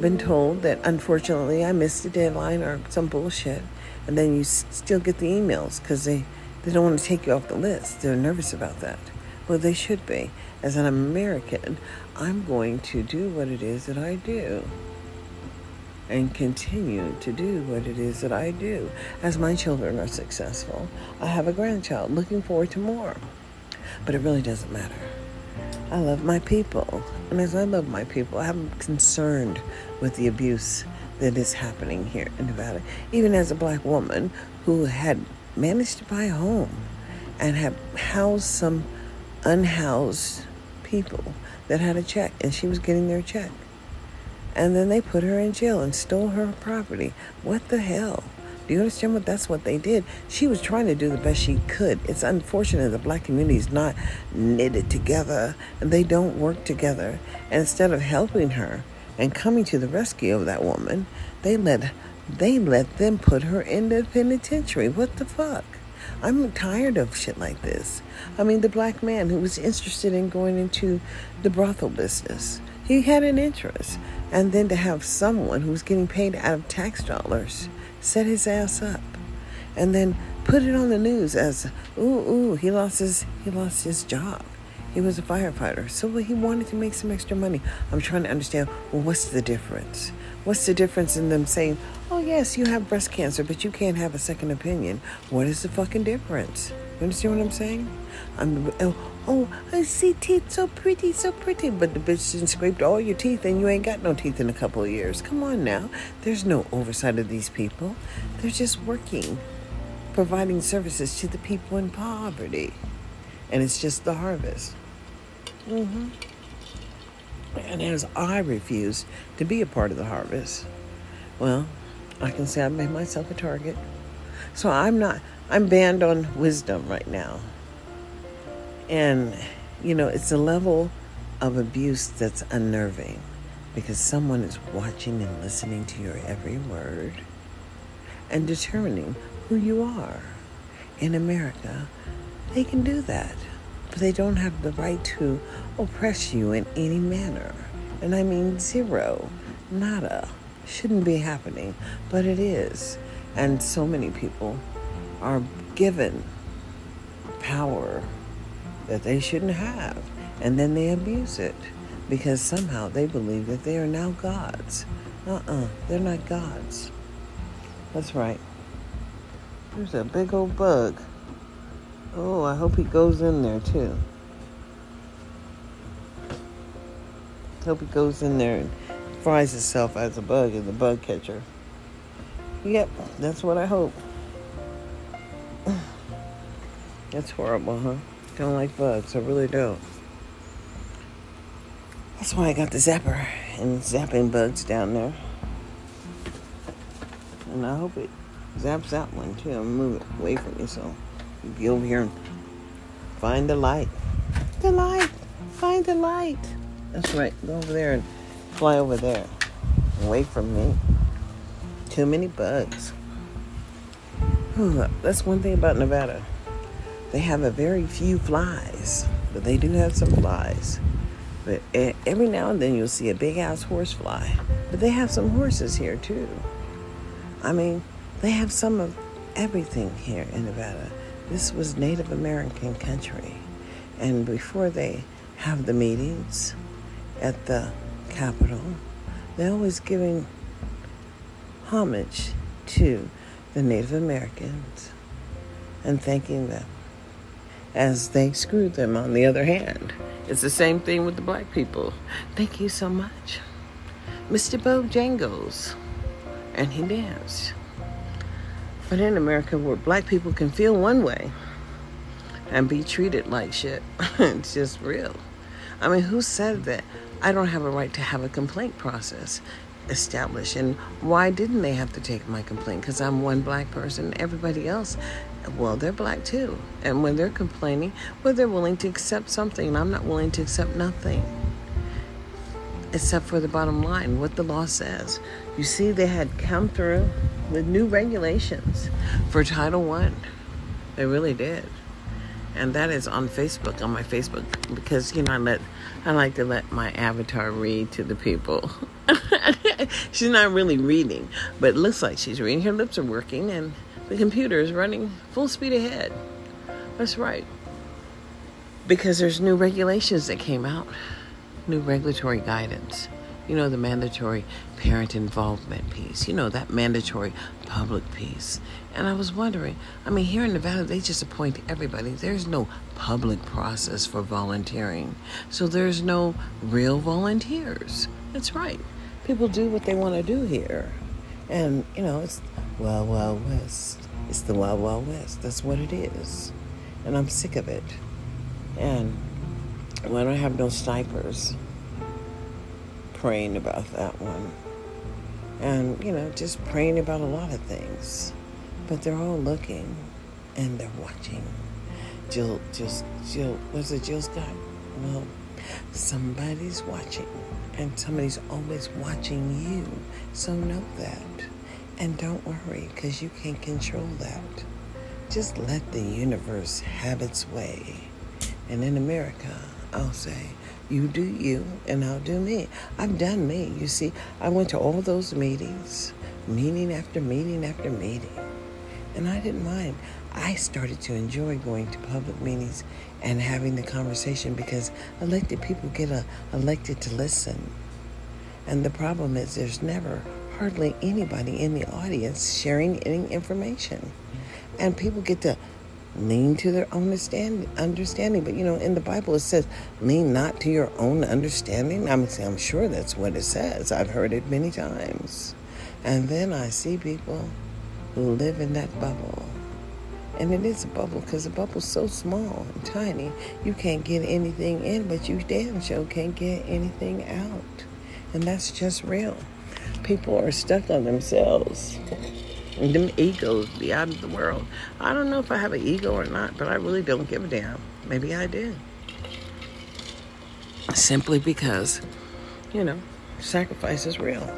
been told that, unfortunately, I missed the deadline or some bullshit. And then you still get the emails because they don't want to take you off the list. They're nervous about that. Well, they should be. As an American, I'm going to do what it is that I do and continue to do what it is that I do. As my children are successful, I have a grandchild looking forward to more. But it really doesn't matter. I love my people. And as I love my people, I'm concerned with the abuse that is happening here in Nevada. Even as a black woman who had managed to buy a home and have housed some unhoused people that had a check, and she was getting their check. And then they put her in jail and stole her property. What the hell? Do you understand what? That's what they did. She was trying to do the best she could. It's unfortunate the black community is not knitted together and they don't work together. And instead of helping her and coming to the rescue of that woman, they let them put her in the penitentiary. What the fuck? I'm tired of shit like this. I mean, the black man who was interested in going into the brothel business, he had an interest. And then to have someone who's getting paid out of tax dollars set his ass up and then put it on the news as, ooh, he lost his job. He was a firefighter. So he wanted to make some extra money. I'm trying to understand, well, what's the difference? What's the difference in them saying, oh, yes, you have breast cancer, but you can't have a second opinion? What is the fucking difference? You understand what I'm saying? I see teeth so pretty. But the bitch didn't scraped all your teeth and you ain't got no teeth in a couple of years. Come on now. There's no oversight of these people. They're just working, providing services to the people in poverty. And it's just the harvest. Mm-hmm. And as I refuse to be a part of the harvest, well, I can say I made myself a target. So I'm banned on wisdom right now. And, you know, it's a level of abuse that's unnerving because someone is watching and listening to your every word and determining who you are. In America, they can do that, but they don't have the right to oppress you in any manner. And I mean zero, nada. Shouldn't be happening, but it is. And so many people are given power that they shouldn't have, and then they abuse it because somehow they believe that they are now gods. They're not gods. That's right. There's a big old bug. Oh, I hope he goes in there too. Hope he goes in there and fries itself as a bug in the bug catcher. Yep, that's what I hope. That's horrible, huh? Don't like bugs, I really don't. That's why I got the zapper and zapping bugs down there. And I hope it zaps that one too. I'll move it away from you so you'll be over here and find the light. The light! Find the light! That's right, go over there and fly over there. Away from me. Too many bugs. That's one thing about Nevada. They have a very few flies, but they do have some flies. But every now and then you'll see a big-ass horsefly. But they have some horses here, too. I mean, they have some of everything here in Nevada. This was Native American country. And before they have the meetings at the Capitol, they're always giving homage to the Native Americans and thanking them as they screwed them on the other hand. It's the same thing with the black people. Thank you so much, Mr. Bojangles. And he danced. But in America, where black people can feel one way and be treated like shit, it's just real. I mean, who said that? I don't have a right to have a complaint process established. And why didn't they have to take my complaint? Because I'm one black person. Everybody else, well, they're black too. And when they're complaining, well, they're willing to accept something. And I'm not willing to accept nothing. Except for the bottom line, what the law says. You see, they had come through with new regulations for Title I. They really did. And that is on Facebook, on my Facebook. Because, you know, I like to let my avatar read to the people. She's not really reading, but it looks like she's reading. Her lips are working, and the computer is running full speed ahead. That's right. Because there's new regulations that came out. New regulatory guidance. You know, the mandatory parent involvement piece. You know, that mandatory public piece. And I was wondering, I mean, here in Nevada, they just appoint everybody. There's no public process for volunteering. So there's no real volunteers. That's right. People do what they want to do here. And, you know, it's Wild Wild West. It's the Wild Wild West. That's what it is. And I'm sick of it. And well, I don't have no snipers praying about that one. And, you know, just praying about a lot of things. But they're all looking and they're watching. Jill, was it Jill Scott? Well, somebody's watching. And somebody's always watching you. So know that. And don't worry, because you can't control that. Just let the universe have its way. And in America, I'll say, you do you, and I'll do me. I've done me. You see, I went to all those meetings, meeting after meeting after meeting. And I didn't mind. I started to enjoy going to public meetings and having the conversation because elected people get elected to listen. And the problem is there's never hardly anybody in the audience sharing any information. And people get to lean to their own understanding. But, you know, in the Bible it says, lean not to your own understanding. I'm sure that's what it says. I've heard it many times. And then I see people who live in that bubble. And it is a bubble because the bubble's so small and tiny, you can't get anything in, but you damn sure can't get anything out. And that's just real. People are stuck on themselves. And them egos be out of the world. I don't know if I have an ego or not, but I really don't give a damn. Maybe I do. Simply because, you know, sacrifice is real.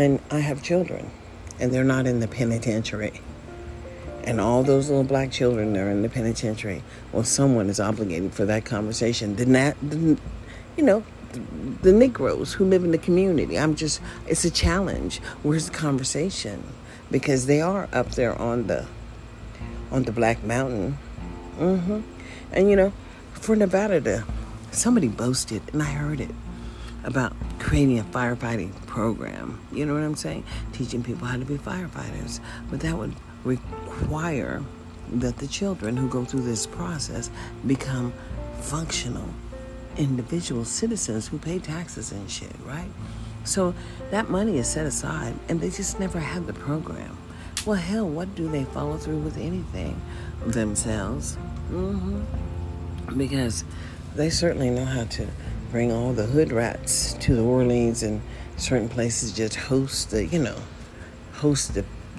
And I have children, and they're not in the penitentiary. And all those little black children are in the penitentiary. Well, someone is obligated for that conversation. The Negroes who live in the community. It's a challenge. Where's the conversation? Because they are up there on the Black Mountain. Mm-hmm. And, you know, for Nevada somebody boasted, and I heard it, about creating a firefighting program. You know what I'm saying? Teaching people how to be firefighters. But that would require that the children who go through this process become functional individual citizens who pay taxes and shit, right? So that money is set aside, and they just never had the program. Well, hell, what do they follow through with anything themselves? Mm-hmm. Because they certainly know how to bring all the hood rats to the Orleans and certain places just host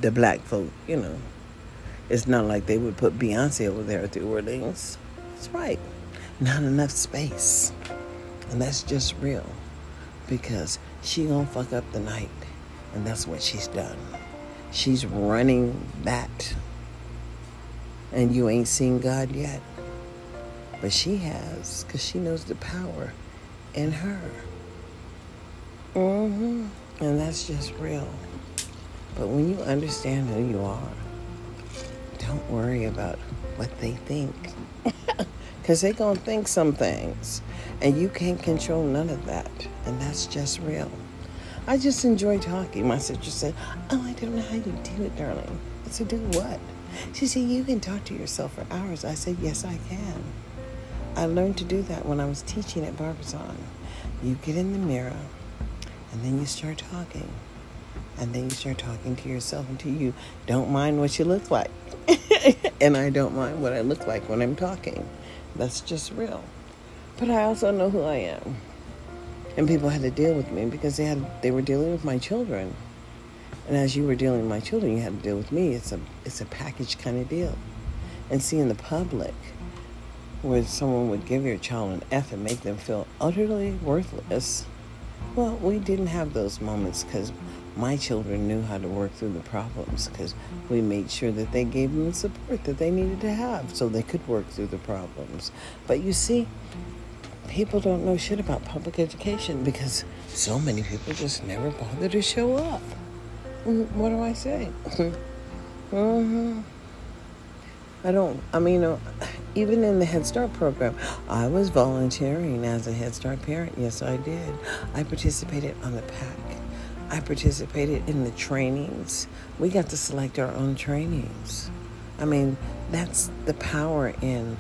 the black folk, you know. It's not like they would put Beyonce over there at the Orleans. That's right. Not enough space. And that's just real. Because she gonna fuck up the night. And that's what she's done. She's running that. And you ain't seen God yet. But she has, because she knows the power in her. Mm-hmm. And that's just real. But when you understand who you are, don't worry about what they think. Because they're going to think some things. And you can't control none of that. And that's just real. I just enjoy talking. My sister said, "Oh, I don't know how you do it, darling." I said, "Do what?" She said, "You can talk to yourself for hours." I said, "Yes, I can." I learned to do that when I was teaching at Barbizon. You get in the mirror, and then you start talking. And then you start talking to yourself until you don't mind what you look like. And I don't mind what I look like when I'm talking. That's just real. But I also know who I am. And people had to deal with me because they were dealing with my children. And as you were dealing with my children, you had to deal with me. It's a package kind of deal. And seeing the public where someone would give your child an F and make them feel utterly worthless. Well, we didn't have those moments because my children knew how to work through the problems because we made sure that they gave them the support that they needed to have so they could work through the problems. But you see, people don't know shit about public education because so many people just never bother to show up. What do I say? Mm-hmm. Even in the Head Start program, I was volunteering as a Head Start parent. Yes, I did. I participated on the PAC. I participated in the trainings. We got to select our own trainings. That's the power in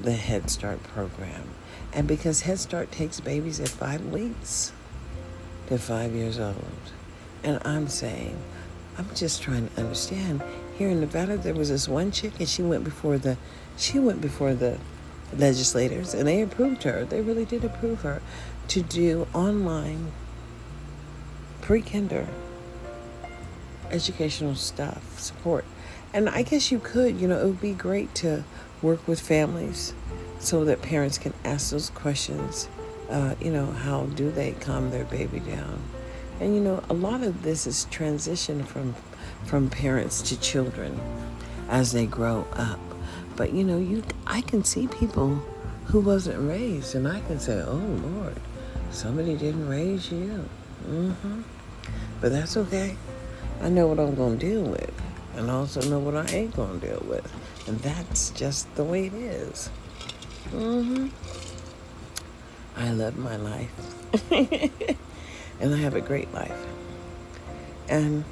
the Head Start program. And because Head Start takes babies at 5 weeks to 5 years old. And I'm saying, I'm just trying to understand. Here in Nevada, there was this one chick, and she went before the legislators, and they approved her. They really did approve her to do online pre-kinder educational stuff, support. And I guess you could, it would be great to work with families so that parents can ask those questions, how do they calm their baby down? And, a lot of this is transition from parents to children as they grow up. But, I can see people who wasn't raised, and I can say, "Oh, Lord, somebody didn't raise you." Mm-hmm. But that's okay. I know what I'm going to deal with, and I also know what I ain't going to deal with. And that's just the way it is. Mm-hmm. I love my life. And I have a great life. And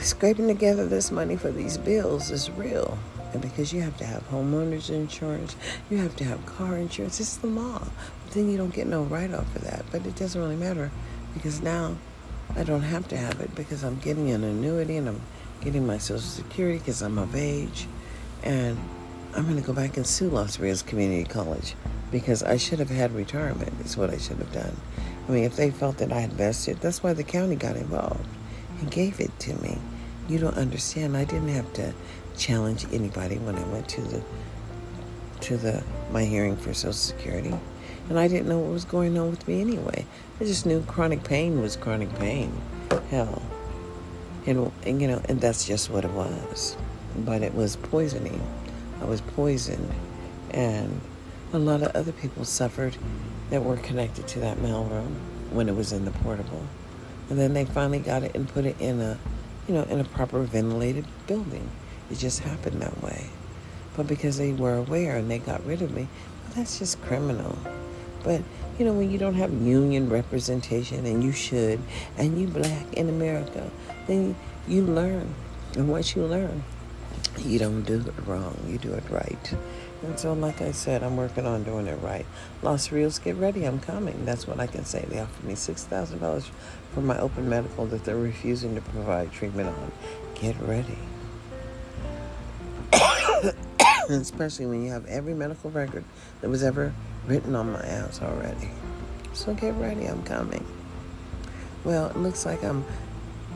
scraping together this money for these bills is real. And because you have to have homeowners insurance, you have to have car insurance. It's the law. But then you don't get no write-off for that. But it doesn't really matter because now I don't have to have it because I'm getting an annuity and I'm getting my Social Security because I'm of age. And I'm going to go back and sue Los Rios Community College. Because I should have had retirement is what I should have done. If they felt that I had vested, that's why the county got involved and gave it to me. You don't understand. I didn't have to challenge anybody when I went to my hearing for Social Security. And I didn't know what was going on with me anyway. I just knew chronic pain was chronic pain. Hell. And that's just what it was. But it was poisoning. I was poisoned. And a lot of other people suffered that were connected to that mailroom when it was in the portable. And then they finally got it and put it in a proper ventilated building. It just happened that way. But because they were aware and they got rid of me, well, that's just criminal. But, when you don't have union representation, and you should, and you black in America, then you learn. And once you learn, you don't do it wrong. You do it right. And so, like I said, I'm working on doing it right. Los Rios, get ready. I'm coming. That's what I can say. They offered me $6,000 for my open medical that they're refusing to provide treatment on. Get ready. Especially when you have every medical record that was ever written on my ass already. So get ready. I'm coming. Well, it looks like I'm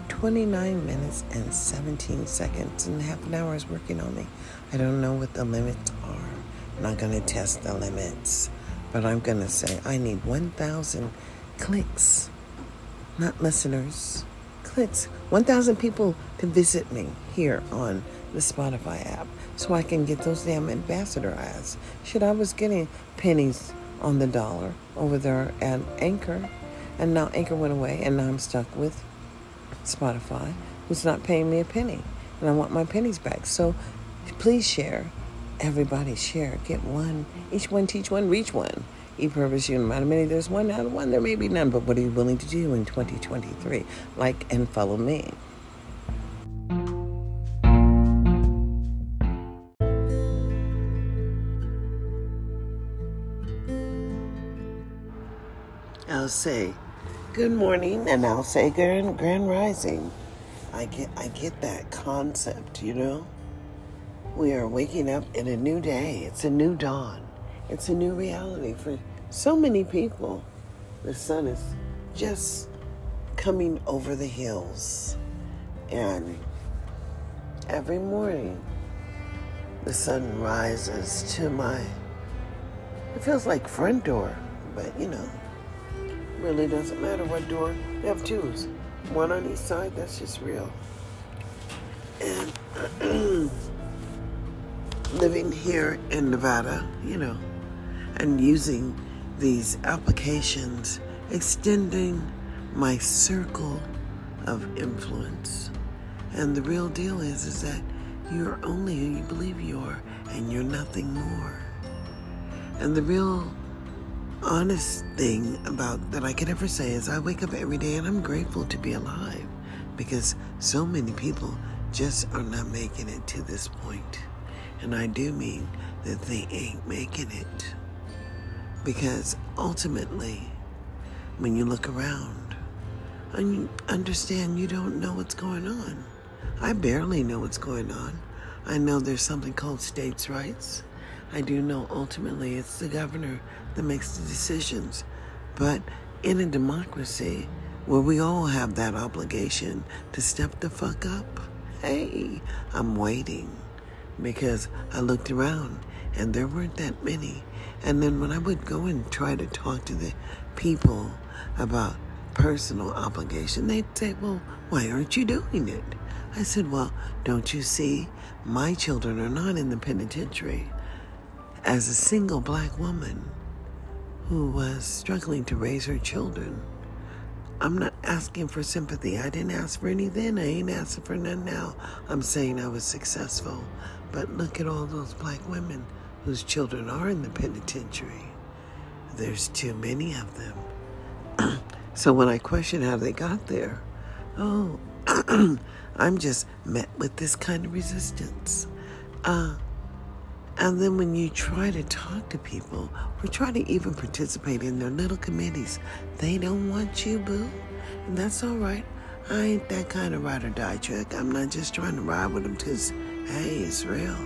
29 minutes and 17 seconds and half an hour is working on me. I don't know what the limits are. I'm not going to test the limits, but I'm going to say I need 1,000 clicks, not listeners, clicks. puts 1,000 people to visit me here on the Spotify app so I can get those damn ambassador ads. Shit, I was getting pennies on the dollar over there at Anchor, and now Anchor went away, and now I'm stuck with Spotify, who's not paying me a penny, and I want my pennies back. So please share. Everybody share. Get one. Each one, teach one, reach one. E-purpose, you amount of many. There's one out of one. There may be none, but what are you willing to do in 2023? Like and follow me. I'll say good morning, and I'll say grand rising. I get that concept, you know? We are waking up in a new day. It's a new dawn. It's a new reality for so many people. The sun is just coming over the hills. And every morning, the sun rises to my, it feels like front door, but you know, really doesn't matter what door. They have twos. One on each side, that's just real. And living here in Nevada, you know, and using these applications, extending my circle of influence. And the real deal is that you're only who you believe you are, and you're nothing more. And the real honest thing about that I could ever say is I wake up every day and I'm grateful to be alive, because so many people just are not making it to this point. And I do mean that they ain't making it. Because ultimately, when you look around and you understand, you don't know what's going on. I barely know what's going on. I know there's something called states' rights. I do know ultimately it's the governor that makes the decisions. But in a democracy where we all have that obligation to step the fuck up, hey, I'm waiting. Because I looked around and there weren't that many. And then when I would go and try to talk to the people about personal obligation, they'd say, well, why aren't you doing it? I said, well, don't you see, my children are not in the penitentiary. As a single black woman who was struggling to raise her children, I'm not asking for sympathy. I didn't ask for any then. I ain't asking for none now. I'm saying I was successful. But look at all those black women whose children are in the penitentiary. There's too many of them. So when I question how they got there, oh, I'm just met with this kind of resistance. And then when you try to talk to people or try to even participate in their little committees, they don't want you, boo. And that's all right. I ain't that kind of ride or die trick. I'm not just trying to ride with them because, hey, it's real.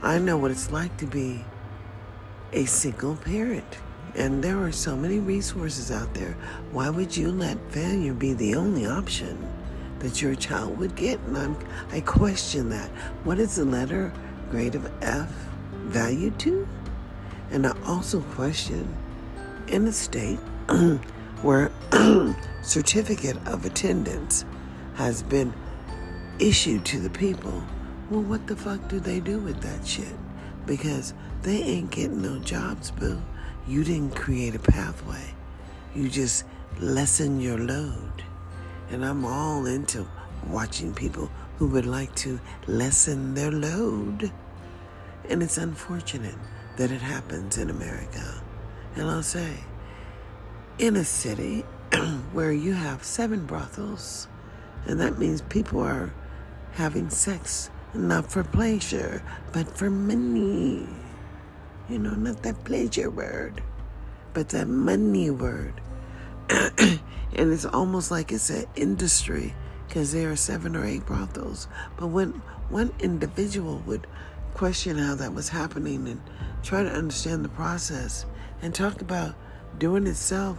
I know what it's like to be a single parent. And there are so many resources out there. Why would you let failure be the only option that your child would get? And I question that. What is the letter? Grade of F value 2? And I also question, in a state where certificate of attendance has been issued to the people, well, what the fuck do they do with that shit? Because they ain't getting no jobs, boo. You didn't create a pathway. You just lessen your load. And I'm all into watching people who would like to lessen their load. And it's unfortunate that it happens in America. And I'll say, in a city where you have 7 brothels, and that means people are having sex, not for pleasure, but for money. You know, not that pleasure word, but that money word. And it's almost like it's an industry, because there are 7 or 8 brothels. But when one individual would question how that was happening and try to understand the process and talk about doing itself,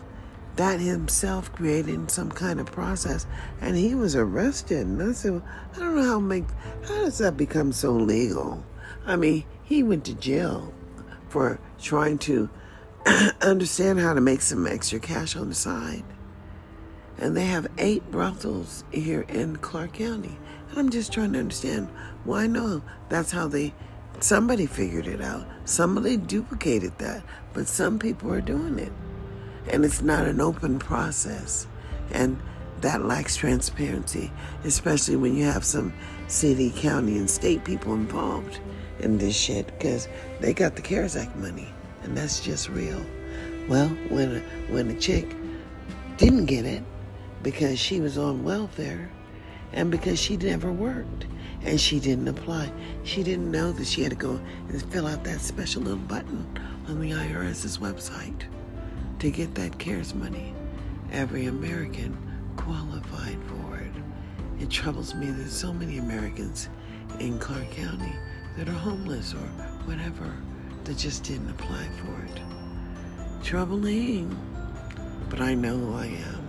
that himself created some kind of process, and he was arrested. And I said, well, I don't know how does that become so legal? I mean, he went to jail for trying to understand how to make some extra cash on the side. And they have 8 brothels here in Clark County. And I'm just trying to understand why no. That's how somebody figured it out. Somebody duplicated that. But some people are doing it. And it's not an open process. And that lacks transparency, especially when you have some city, county, and state people involved in this shit, because they got the CARES Act money, and that's just real. Well, when a chick didn't get it because she was on welfare and because she never worked and she didn't apply, she didn't know that she had to go and fill out that special little button on the IRS's website to get that CARES money. Every American qualified for it. It troubles me that so many Americans in Clark County that are homeless or whatever that just didn't apply for it. Troubling, but I know who I am.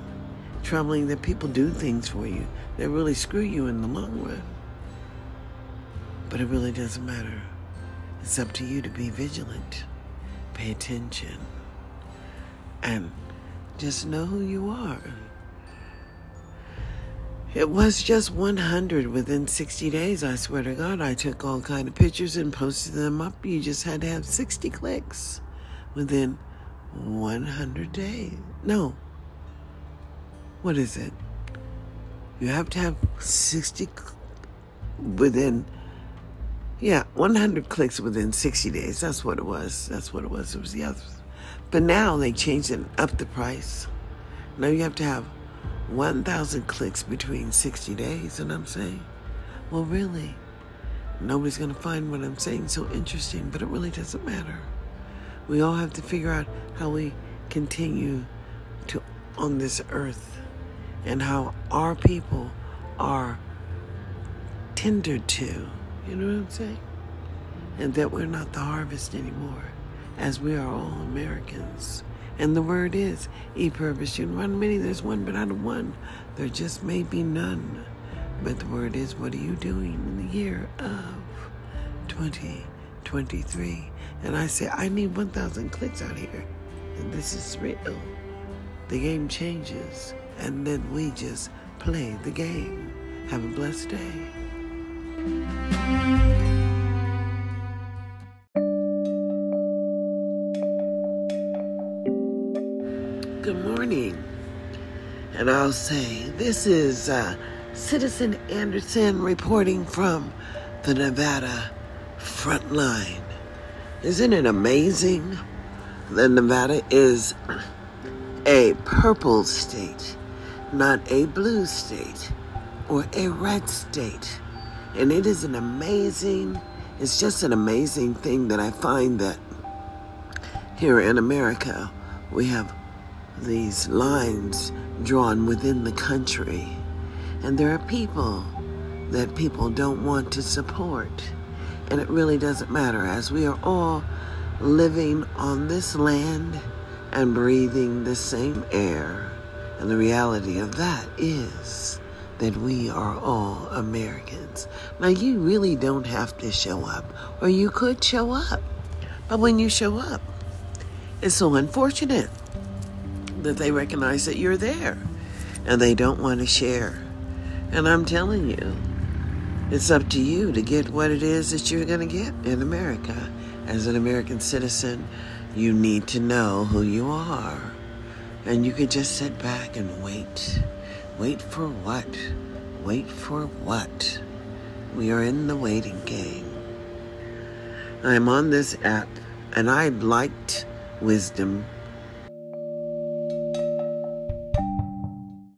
Troubling that people do things for you that really screw you in the long run. But it really doesn't matter. It's up to you to be vigilant, pay attention, and just know who you are. It was just 100 within 60 days. I swear to God, I took all kind of pictures and posted them up. You just had to have 60 clicks within 100 days. No. What is it? You have to have 100 clicks within 60 days. That's what it was. It was the others. But now they changed it up the price. Now you have to have 1,000 clicks between 60 days, and I'm saying, well, really, nobody's going to find what I'm saying so interesting, but it really doesn't matter. We all have to figure out how we continue to on this earth and how our people are tendered to, you know what I'm saying? And that we're not the harvest anymore, as we are all Americans. And the word is, e-purpose, you can run many, there's one, but out of one, there just may be none. But the word is, what are you doing in the year of 2023? And I say, I need 1,000 clicks out here. And this is real. The game changes. And then we just play the game. Have a blessed day. Good morning, and I'll say this is Citizen Anderson reporting from the Nevada Frontline. Isn't it amazing that Nevada is a purple state, not a blue state or a red state? And it is it's just an amazing thing that I find that here in America we have these lines drawn within the country, and there are people that people don't want to support, and it really doesn't matter, as we are all living on this land and breathing the same air, and the reality of that is that we are all Americans. Now, you really don't have to show up, or you could show up, but when you show up, it's so unfortunate that they recognize that you're there and they don't want to share. And I'm telling you, it's up to you to get what it is that you're going to get in America. As an American citizen, you need to know who you are. And you can just sit back and wait. Wait for what? Wait for what? We are in the waiting game. I'm on this app and I liked wisdom